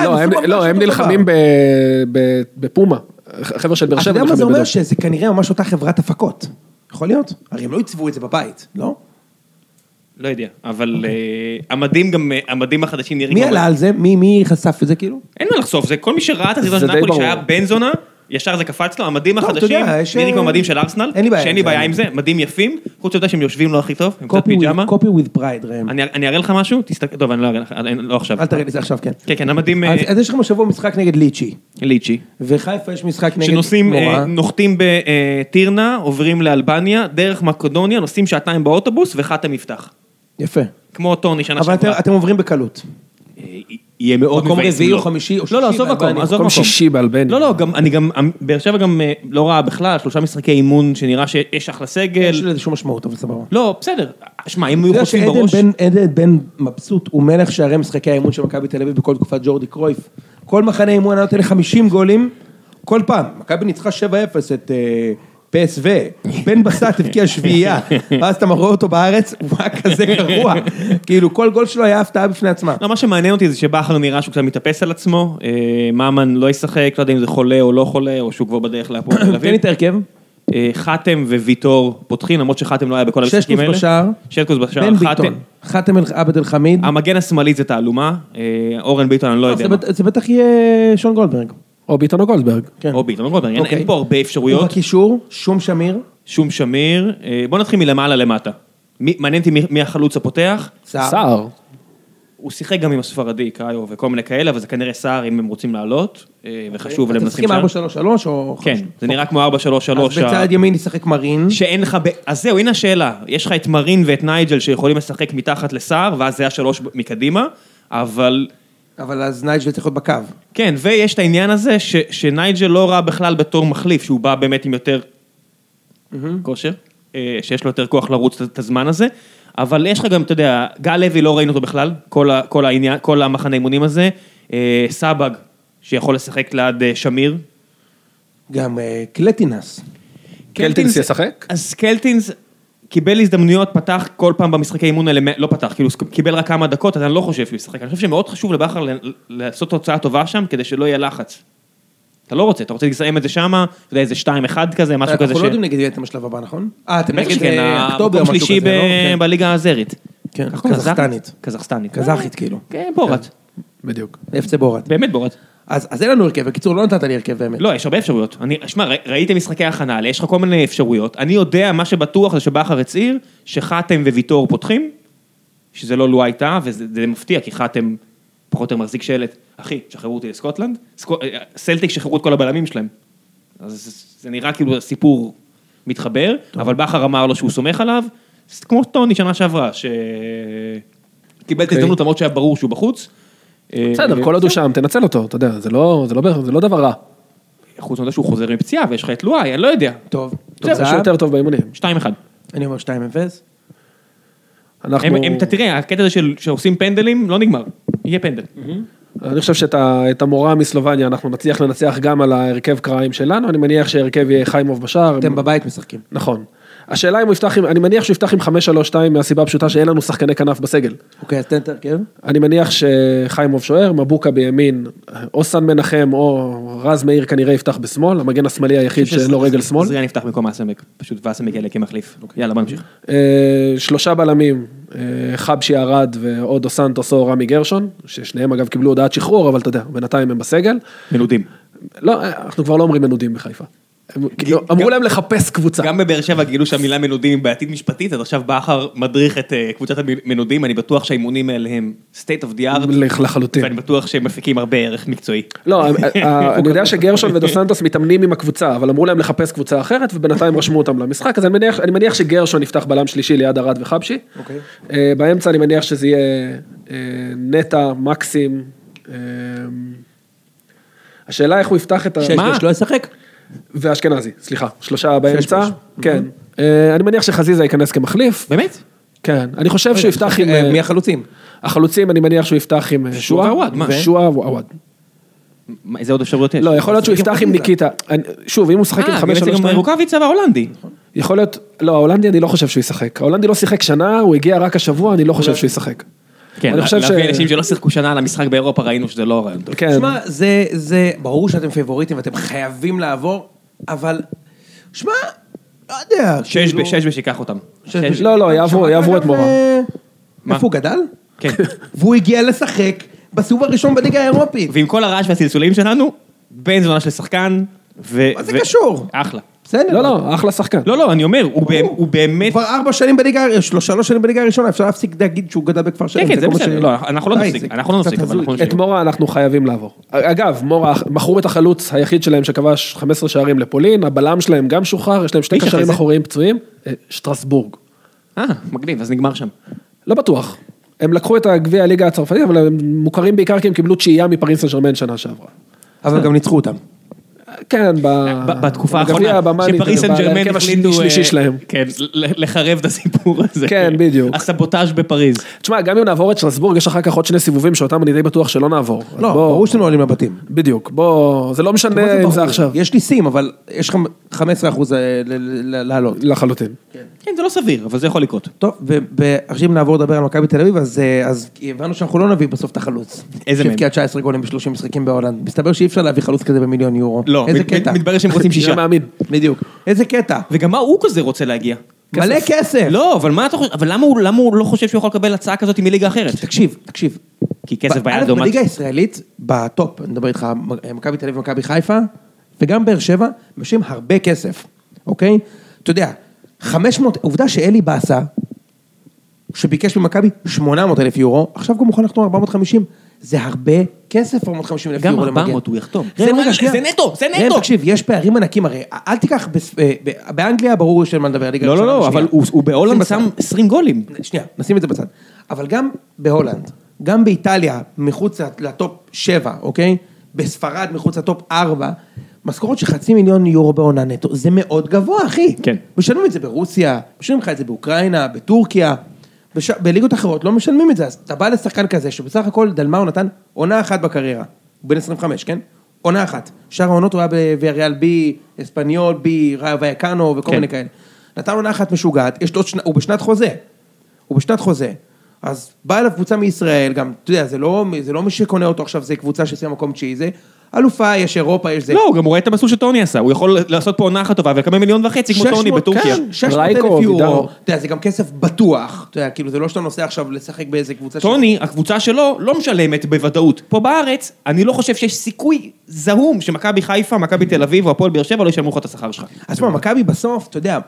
לא, הם נלחמים בפומה, חבר'ה של בר שבע נלחמים בדוב. אתה יודע מה זה אומר? שזה כנראה ממש אותה חברת הפקות. יכול להיות? הרי הם לא יצבו את זה בבית, לא? לא יודע, אבל המדים גם, המדים החדשים נראים... מי עלה על זה? מי חשף את זה כאילו? אין מה לחשוף, זה כל מי שראה את הסרטון של נאפולי שהיה בן זונה, ישר זה קפץ לו, המדים החדשים, נראים כמו מדים של ארסנל, שאין לי בעיה עם זה, מדים יפים, חוץ לבדה שהם יושבים לא הכי טוב, עם קצת פיג'אמה. קופי וויד פרייד, ראם. אני אראה לך משהו? טוב, אני לא אראה לך, לא עכשיו. אל תראה לי זה עכשיו, כן. כן, המדים... אז יש לכם השבוע משחק נגד ליצ'י. וחיפה יש משחק נגד... שנוסעים, נוחתים בטירנה, עוברים לאלבניה, דרך מקדוניה, נוסעים שעתיים באוטובוס, וחתם יפתח. יפה. כמו טוני שנה שעברה. אבל אתם עוברים בקלות. יהיה מאוד מבאס. מקום רביעי או חמישי או שישי. לא, עזוב מקום. מקום שישי באלבניה. לא, אני גם, באר שבע גם לא ראה בכלל, 3 משחקי אימון שנראה שיש אחלה סגל. יש לזה שום משמעות, אבל סבבה. לא, בסדר. שמע, אם היו חושבים בראש... עדן בן מבסוט הוא מלך שערי משחקי האימון של מכבי תל אביב בכל תקופת ג'ורדי קרויף. כל מחנה אימון נתן לה 50 גולים כל פעם. מכבי ניצחה 7-0 את PSV, בן בסט הבקיע שביעייה, ואז אתה מראה אותו בארץ, הוא היה כזה גרוע, כאילו כל גול שלו היה הפתעה בפני עצמה. לא, מה שמעניין אותי זה שבאחר נראה שהוא קצת מתאפס על עצמו, מאמן לא ישחק, לא יודע אם זה חולה או לא חולה, או שהוא כבר בדרך להפועל תל אביב. תן לי את הרכב. חתם וויטור פותחים, למרות שחתם לא היה בכל המשחקים האלה. ששקוס בשער. בן ביטון. חתם עבד אל חמיד. המגן השמאלית זה תעלומה, אורן ביטון, אני לא יודע. זה בטח יהיה שון גולדברג. או ביטון או גולדברג. או ביטון או גולדברג, אין פה הרבה אפשרויות. ובקישור, שום שמיר. בוא נתחיל מלמעלה למטה. מעניין אותי מי החלוץ הפותח. סער. הוא שיחק גם עם הספרדי, קאיו וכל מיני כאלה, אבל זה כנראה סער אם הם רוצים לעלות, וחשוב להם לשים שם. אתם צריכים 4-3-3 או... כן, זה נראה כמו 4-3-3. אז בצד ימין ישחק מרין. שאין לך... אז זהו, הנה השאלה. יש לך את מרין ואת נייג'ל שיכולים לשחק מתחת לסער, ואז זה ה-3 מקדימה, אבל אז נייג'ל צריך להיות בקו. כן, ויש את העניין הזה שנייג'ל לא רע בכלל בתור מחליף, שהוא בא באמת עם יותר כושר, שיש לו יותר כוח לרוץ את הזמן הזה, אבל יש לך גם, אתה יודע, גל לוי לא ראינו אותו בכלל, כל המחנה אימונים הזה, סבג, שיכול לשחק ליד שמיר. גם קלטינס. קלטינס ישחק? אז קלטינס... קיבל הזדמנויות, פתח כל פעם במשחקי אימון האלה, לא פתח, כאילו קיבל רק כמה דקות, אז אני לא חושב שהוא ישחק. אני חושב שמאוד חשוב לבחר לעשות תוצאה טובה שם, כדי שלא יהיה לחץ. אתה לא רוצה, אתה רוצה לסיים את זה שם, אתה יודע, איזה 2-1 כזה, משהו כזה ש... אנחנו לא יודעים נגד יתם השלב הבא, נכון? אתם נגד אוקטובר, משהו כזה, לא? בליגה האזרית. כן, קזחסטנית. קזחית, כאילו. כן, בורת. בדיוק. אפצה בורת. באמת בורת. אז אין לנו הרכב, בקיצור לא נתת לי הרכב באמת. לא, יש הרבה אפשרויות. שמע, ראיתם משחקי ההכנה האלה, יש לך כל מיני אפשרויות. אני יודע, מה שבטוח זה שבאחר הצעיר, שחתם וויטור פותחים, שזה לא לואי טעה, וזה מפתיע, כי חתם פחות או יותר מחזיק שלט, אחי, שחררו אותי לסקוטלנד, סלטיק שחררו את כל הבלמים שלהם. אז זה נראה כאילו סיפור מתחבר, אבל באחר אמר לו שהוא סומך עליו, כמו טוני שנה שעברה, שקיבל את הזדמנות, למרות שהיה ברור שהוא בחוץ. בסדר, כל עוד הוא שם, תנצל אותו, אתה יודע, זה לא דבר רע. חוץ מזה שהוא חוזר מפציעה, ויש לך את לואי, אני לא יודע. טוב, זה משהו יותר טוב באימונים. 2-1. אני אומר 2-0. תראה, הקטע הזה שעושים פנדלים, לא נגמר, יהיה פנדל. אני חושב שאת המורה מסלובניה, אנחנו נצליח לנצח גם על ההרכב קרעים שלנו, אני מניח שהרכב יהיה חיימוב בשער. אתם בבית משחקים. נכון. השאלה אם הוא יפתח, אני מניח שהוא יפתח עם 5-3-2 מהסיבה הפשוטה שאין לנו שחקני כנף בסגל. אוקיי, אז תן תרכב. אני מניח שחיימוב שוער, מבוקה בימין, או סן מנחם, או רז מאיר כנראה יפתח בשמאל, המגן השמאלי היחיד שלא רגל שמאל. זריאן יפתח במקום אסמק, פשוט ואסמק יעלה כמחליף. יאללה, בוא נמשיך. 3 בלמים, חבשי ארד ועוד סנטוס או רמי גרשון, ששניהם אגב קיבלו הודעת שחרור, אבל אתה יודע, בינתיים הם בסגל. מנודים. לא, אנחנו כבר לא אומרים מנודים בחיפה. אמרו להם לחפש קבוצה. גם בבאר שבע גילו שהמילה מנודים בעתיד משפטית, אז עכשיו באחר מדריך את קבוצת המנודים, אני בטוח שהאימונים האלה הם state of the art, לחלוטין. ואני בטוח שהם מפיקים הרבה ערך מקצועי. לא, אני יודע שגרשון ודוסנטוס מתאמנים עם הקבוצה, אבל אמרו להם לחפש קבוצה אחרת, ובינתיים רשמו אותם למשחק, אז אני מניח שגרשון יפתח בלם שלישי ליד ארד וחבשי. באמצע אני מניח שזה יהיה נטה, מקסים. השאלה איך הוא יפתח את ואשכנזי, סליחה, שלושה באמצע, כן. אני מניח שחזיזה ייכנס כמחליף. באמת? כן, אני חושב שהוא יפתח עם... מי החלוצים? החלוצים, אני מניח שהוא יפתח עם שועה ועווד. איזה עוד אפשרויות יש? לא, יכול להיות שהוא יפתח עם ניקיטה. שוב, אם הוא שחק עם 5-3-2... רוקאביצה וההולנדי. יכול להיות... לא, ההולנדי אני לא חושב שהוא ישחק. ההולנדי לא שיחק שנה, הוא הגיע רק השבוע, אני לא חושב שהוא ישחק. כן, להביא אנשים שלא שיחקו שנה על המשחק באירופה, ראינו שזה לא רעיון טוב. שמע, זה ברור שאתם פייבוריטים ואתם חייבים לעבור, אבל, שמע, לא יודע. שש בשיקח אותם. לא, לא, יעברו את מורה. איפה הוא גדל? כן. והוא הגיע לשחק בסיבוב הראשון בליגה האירופית. ועם כל הרעש והסלסולים שלנו, בן זונה של שחקן. מה זה קשור? אחלה. לא, לא, אחלה שחקן. לא, לא, אני אומר, הוא באמת... כבר 4 שנים בליגה, 3 שנים בליגה הראשונה, אפשר להפסיק להגיד שהוא גדל בכפר שלם. כן, זה בסדר. לא, אנחנו לא נפסיק, אנחנו לא נפסיק. את מורה אנחנו חייבים לעבור. אגב, מורה, מכרו את החלוץ היחיד שלהם שכבש 15 שערים לפולין, הבלם שלהם גם שוחרר, יש להם 2 קשרים אחוריים פצועים, שטרסבורג. מגניב, אז נגמר שם. לא בטוח. הם לקחו את הגביע הליגה הצרפתית, אבל הם מוכרים בעיקר כי הם קיבלו צ'ייה מפריס סן ז'רמן שנה שעברה. אבל גם ניצחו אותם. כן, בתקופה האחרונה, שפריס סן ז'רמן החליטו לחרב את הסיפור הזה. כן, בדיוק. הסבוטאז' בפריז. תשמע, גם אם נעבור את שטרסבורג, יש אחר כך עוד 2 סיבובים שאותם אני די בטוח שלא נעבור. לא, ברור שאתם עולים לבתים. בדיוק, בוא, זה לא משנה אם זה עכשיו. יש ניסים, אבל יש לך 15% להעלות. לחלוטין. כן, זה לא סביר, אבל זה יכול לקרות. טוב, ועכשיו אם נעבור לדבר על מכבי תל אביב, אז הבנו שאנחנו לא נביא בסוף את החלוץ. איזה מהם? שהבקיע 19 גולים ב-30 משחקים בהולנד. מסתבר שאי אפשר להביא חלוץ כזה במיליון יורו. לא, מתברר שהם רוצים 6. בדיוק. איזה קטע? וגם מה הוא כזה רוצה להגיע? מלא כסף. לא, אבל מה אתה חושב? אבל למה הוא לא חושב שהוא יכול לקבל הצעה כזאת מליגה אחרת? תקשיב. כי כסף בעיה דומה. בליגה הישראלית, בטופ, אני מדבר איתך, מכבי תל אביב, מכבי חיפה, וגם באר שבע, משלמים הרבה כסף. אוקיי? אתה יודע, 500, עובדה שאלי בעשה, שביקש ממכבי 800,000 יורו, עכשיו גם מוכן לחתום 450. זה הרבה כסף, 450,000 יורו למגן. גם 400 הוא יחתום. זה נטו, זה נטו. תקשיב, יש פערים ענקים, הרי אל תיקח, באנגליה ברור של מה לדבר. לא, לא, לא, אבל הוא בהולנד שם 20 גולים. שנייה, נשים את זה בצד. אבל גם בהולנד, גם באיטליה, מחוץ לטופ 7, אוקיי? בספרד, מחוץ לטופ 4, משכורות שחצי מיליון יורו בעונה נטו, זה מאוד גבוה, אחי. כן. משלמים את זה ברוסיה, משלמים לך את זה באוקראינה, בטורקיה, בליגות אחרות לא משלמים את זה. אז אתה בא לשחקן כזה, שבסך הכל דלמה הוא נתן עונה אחת בקריירה, הוא בן 25, כן? עונה אחת. שאר העונות הוא היה בוויאריאל בי, אספניול בי, ראיו ויקאנו וכל מיני כאלה. נתן עונה אחת משוגעת, הוא בשנת חוזה. אז בא אליו קבוצה מישראל, גם, אתה יודע, זה לא מי שקונה אותו עכשיו, זה קבוצה שסיים מקום צ'י, זה אלופה, יש אירופה, יש זה. לא, הוא גם רואה את המסלול שטוני עשה, הוא יכול לעשות פה עונה אחת טובה, ולקבל 1.5 מיליון כמו טוני בטורקיה. 600,000 יורו, אתה יודע, זה גם כסף בטוח, אתה יודע, כאילו זה לא שאתה נוסע עכשיו לשחק באיזה קבוצה. טוני, הקבוצה שלו לא משלמת בוודאות. פה בארץ, אני לא חושב שיש סיכוי זהום שמכבי חיפה, מכבי תל אביב או הפועל באר שבע לא ישלמו לך את השכר שלך. אז תשמע, מכבי בסוף, אתה יודע,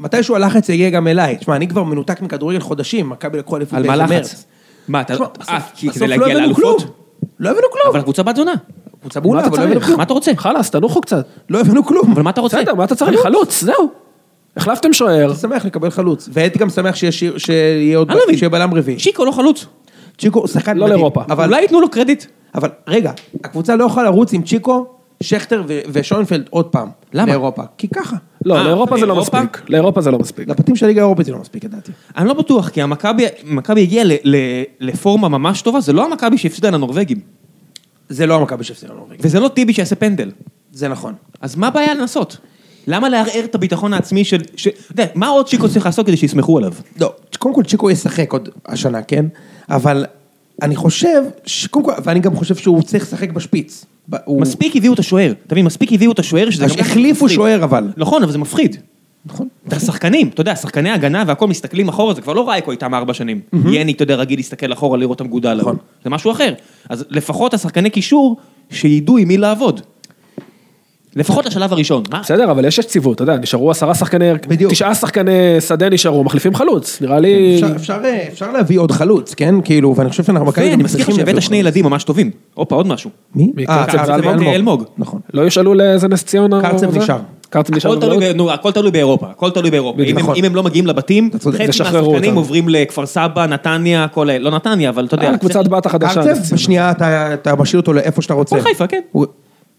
מתישהו הלחץ יגיע גם אליי. תשמע, אני כבר מנותק מכדורגל חודשים, מכבי לקחו אליפות במרץ. מה, כדי להגיע לאלופות? לא הבנו כלום. אבל הקבוצה בת זונה. קבוצה בולה, אבל לא הבנו כלום. מה אתה רוצה? חלאס, תנוחו קצת. לא הבנו כלום. אבל מה אתה רוצה? בסדר, מה אתה צריך? חלוץ, זהו. החלפתם שוער. שמח לקבל חלוץ. והייתי גם שמח שיהיה עוד בלם רביעי. שיקו לא חלוץ. צ'יקו שחקן לא לאירופה. אולי ייתנו לו קרדיט. אבל רגע, הקבוצה לא יכולה לרוץ עם צ'יקו, שכטר ושוינפלד עוד פעם. למה? לאירופה. כי ככה. לא, לאירופה זה לא מספיק. לאירופה זה לא מספיק. לפתים של ליגה אירופית זה לא מספיק, ידעתי. אני לא בטוח, כי המכבי הגיע לפורמה ממש טובה, זה לא המכבי שהפסידה לנורווגים. זה לא המכבי שהפסידה לנורווגים. וזה לא טיבי שיעשה פנדל. זה נכון. אז מה הבעיה לנסות? למה לערער את הביטחון העצמי של... מה עוד צ'יקו צריך לעשות כדי שיסמכו עליו? לא, קודם כל צ'יקו ישחק עוד השנה, כן? אבל אני חושב, ואני גם חושב שהוא צריך לשחק בשפיץ. מספיק הביאו את השוער, תבין, מספיק הביאו את השוער, שזה גם החליפו שוער אבל. נכון, אבל זה מפחיד. נכון. את השחקנים, אתה יודע, שחקני ההגנה והכל מסתכלים אחורה, זה כבר לא רייקו איתם 4 שנים. יני, אתה יודע, רגיל להסתכל אחורה, לראות את המגודל. נכון. זה משהו אחר. אז לפחות השחקני קישור, שידעו עם מי לעבוד. לפחות לשלב הראשון. בסדר, אבל יש יציבות, אתה יודע, נשארו 10 שחקני, 9 שחקני שדה נשארו, מחליפים חלוץ, נראה לי... אפשר להביא עוד חלוץ, כן? כאילו, ואני חושב שאנחנו בקיים... אני מזכיר שהבאת שני ילדים ממש טובים. אופה, עוד משהו. מי? אלמוג. נכון. לא ישאלו לאיזה נס ציון... קרצב נשאר. הכל תלוי באירופה, הכל תלוי באירופה. אם הם לא מגיעים לבתים, חצי מהשחקנים עוברים לכפר סבא, נתניה, לא נתניה, אבל אתה יודע... קבוצת בת החדשה. קרצב, בשנייה אתה משאיר אותו לאיפה שאתה רוצה. חיפה, כן.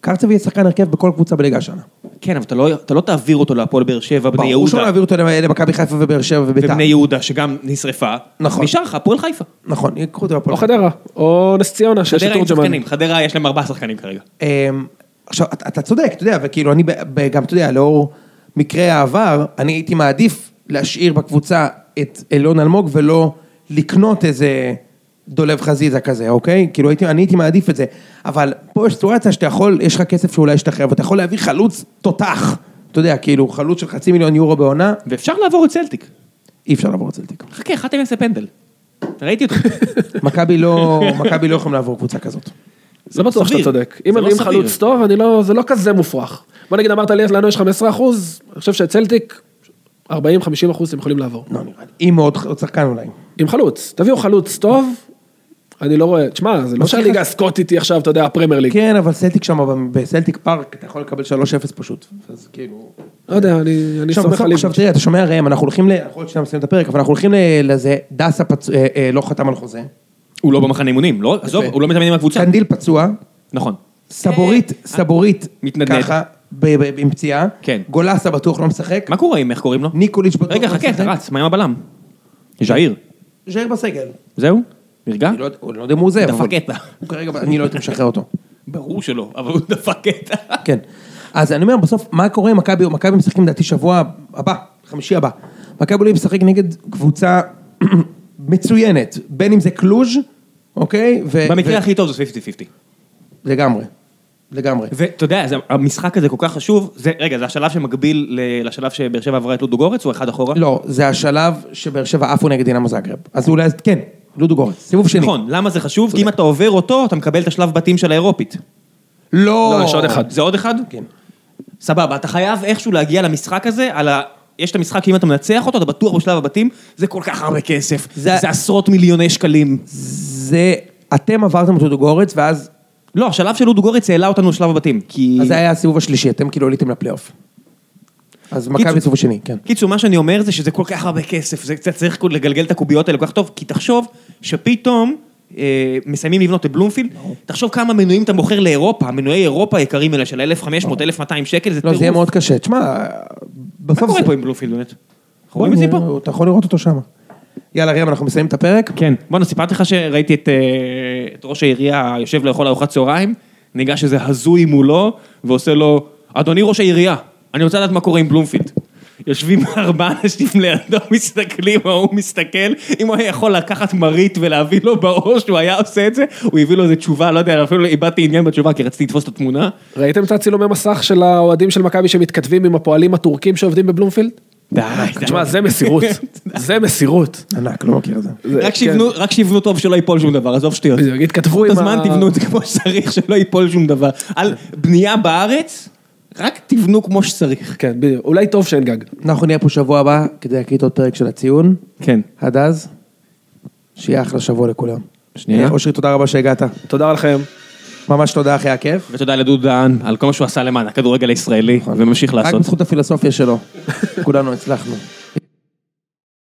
קרצב יהיה שחקן הרכב בכל קבוצה בליגה השנה. כן, אבל אתה לא תעביר אותו להפועל באר שבע, בני יהודה. ברור שלא להעביר אותו למכבי חיפה ובאר שבע וביתר. ובני יהודה, שגם נשרפה. נכון. נשאר לך, הפועל חיפה. נכון, יקחו אותו להפועל. או חדרה, או נס ציונה, שיש את תורג'מן. חדרה יש להם 4 שחקנים כרגע. עכשיו, אתה צודק, אתה יודע, וכאילו אני גם, אתה יודע, לאור מקרה העבר, אני הייתי מעדיף להשאיר בקבוצה את אלון אלמוג ולא לקנות איזה דולב חזיזה כזה, אוקיי? כאילו אני הייתי מעדיף את זה, אבל פה יש סיטואציה שאתה יכול, יש לך כסף שאולי ישתחרר, ואתה יכול להביא חלוץ תותח, אתה יודע, כאילו חלוץ של $500,000 בעונה. ואפשר לעבור את סלטיק. אי אפשר לעבור את סלטיק. חכה, 1-0 פנדל. ראיתי אותך. מכבי לא יכולים לעבור קבוצה כזאת. לא בטוח שאתה צודק. אם מביאים חלוץ טוב, זה לא כזה מופרך. בוא נגיד, אמרת לי, לנו יש 15%, אני חושב שצלטיק 40-50% הם יכולים לעבור. לא נראה לי. אם עוד שחקן אולי. עם חלוץ. תביאו חלוץ טוב, אני לא רואה, תשמע, זה לא שהליגה הסקוטית היא עכשיו, אתה יודע, הפרמייר ליג. כן, אבל סלטיק שם, בסלטיק פארק, אתה יכול לקבל 3-0 פשוט. אז כאילו... לא יודע, אני סומך עליו. עכשיו תראה, אתה שומע ראם, אנחנו הולכים ל... יכול להיות שאתה מסיים את הפרק, אבל אנחנו הולכים לזה, דסה לא חתם על חוזה. הוא לא במחנה אימונים, לא? עזוב, הוא לא מתאמן עם הקבוצה. קנדיל פצוע. נכון. סבורית. מתנדנד. ככה, עם פציעה. כן. גולסה בטוח לא משחק. מה קורה עם, איך קוראים לו? ניקוליץ' בטוח. רגע, חכה, תרץ, מה עם הבלם? ז'איר בסגל. זהו? נרגע? אני לא יודע מה הוא זה. דפק קטע. אני לא הייתי משחרר אותו. ברור שלא, אבל הוא דפק קטע. כן. אז אני אומר, בסוף, מה קורה עם מכבי? מכבי משחקים דעתי שבוע הבא, חמישי הבא. מכבי משחק נגד קבוצה מצוינת, בין אם זה קלוז', אוקיי? במקרה הכי טוב זה 50-50. לגמרי, לגמרי. ואתה יודע, המשחק הזה כל כך חשוב, רגע, זה השלב שמקביל לשלב שבאר שבע עברה את לודו גורץ, או אחד אחורה? לא, זה השלב שבאר שבע עפו נגד דינמו זאגרב. אז אולי, כן, לודו גורץ, סיבוב שני. נכון, למה זה חשוב? כי אם אתה עובר אותו, אתה מקבל את השלב בתים של האירופית. לא, יש עוד אחד. זה עוד אחד? כן. סבבה, אתה חייב איכשהו להגיע למשחק הזה, על ה... יש את המשחק, אם אתה מנצח אותו, אתה בטוח בשלב הבתים, זה כל כך הרבה כסף, זה עשרות מיליוני שקלים. זה, אתם עברתם את לודוגורץ, ואז... לא, השלב של לודוגורץ העלה אותנו לשלב הבתים, כי... אז זה היה הסיבוב השלישי, אתם כאילו עליתם לפלייאוף. אז מכבי סיבוב שני, כן. קיצור, מה שאני אומר זה שזה כל כך הרבה כסף, זה קצת צריך לגלגל את הקוביות האלה, כל כך טוב, כי תחשוב שפתאום... מסיימים לבנות את בלומפילד, תחשוב כמה מנויים אתה מוכר לאירופה, מנויי אירופה יקרים אלה של 1,500, 1,200 שקל, זה טירוף. לא, זה יהיה מאוד קשה, תשמע, מה קורה פה עם בלומפילד, באמת? רואים את זה פה? אתה יכול לראות אותו שם. יאללה, ריאם, אנחנו מסיימים את הפרק? כן. בוא נסיפרתי לך שראיתי את ראש העירייה יושב לאכול ארוחת צהריים, ניגש איזה הזוי מולו, ועושה לו, אדוני ראש העירייה, אני רוצה לדעת מה קורה עם בלומפילד. יושבים 4 אנשים לידו, מסתכלים, הוא מסתכל, אם הוא היה יכול לקחת מרית ולהביא לו בראש, הוא היה עושה את זה, הוא הביא לו איזו תשובה, לא יודע, אפילו איבדתי עניין בתשובה, כי רציתי לתפוס את התמונה. ראיתם את הצילומי מסך של האוהדים של מכבי שמתכתבים עם הפועלים הטורקים שעובדים בבלומפילד? די, די. תשמע, זה מסירות, זה מסירות. ענק, לא מכיר את זה. רק שיבנו טוב שלא ייפול שום דבר, עזוב שטויות. כתבו עם... הזמן תבנו את זה כמו שצריך, שלא ייפול שום דבר. על בנייה בארץ רק תבנו כמו שצריך. כן, בדיוק. אולי טוב שאין גג. אנחנו נהיה פה שבוע הבא, כדי להקליט עוד פרק של הציון. כן. עד אז, שיהיה אחלה שבוע לכולם. שנייה. אושרי, תודה רבה שהגעת. תודה לכם. ממש תודה, אחי הכיף. ותודה לדודו דהן, על כל מה שהוא עשה למען הכדורגל הישראלי, וממשיך לעשות. רק בזכות הפילוסופיה שלו. כולנו הצלחנו.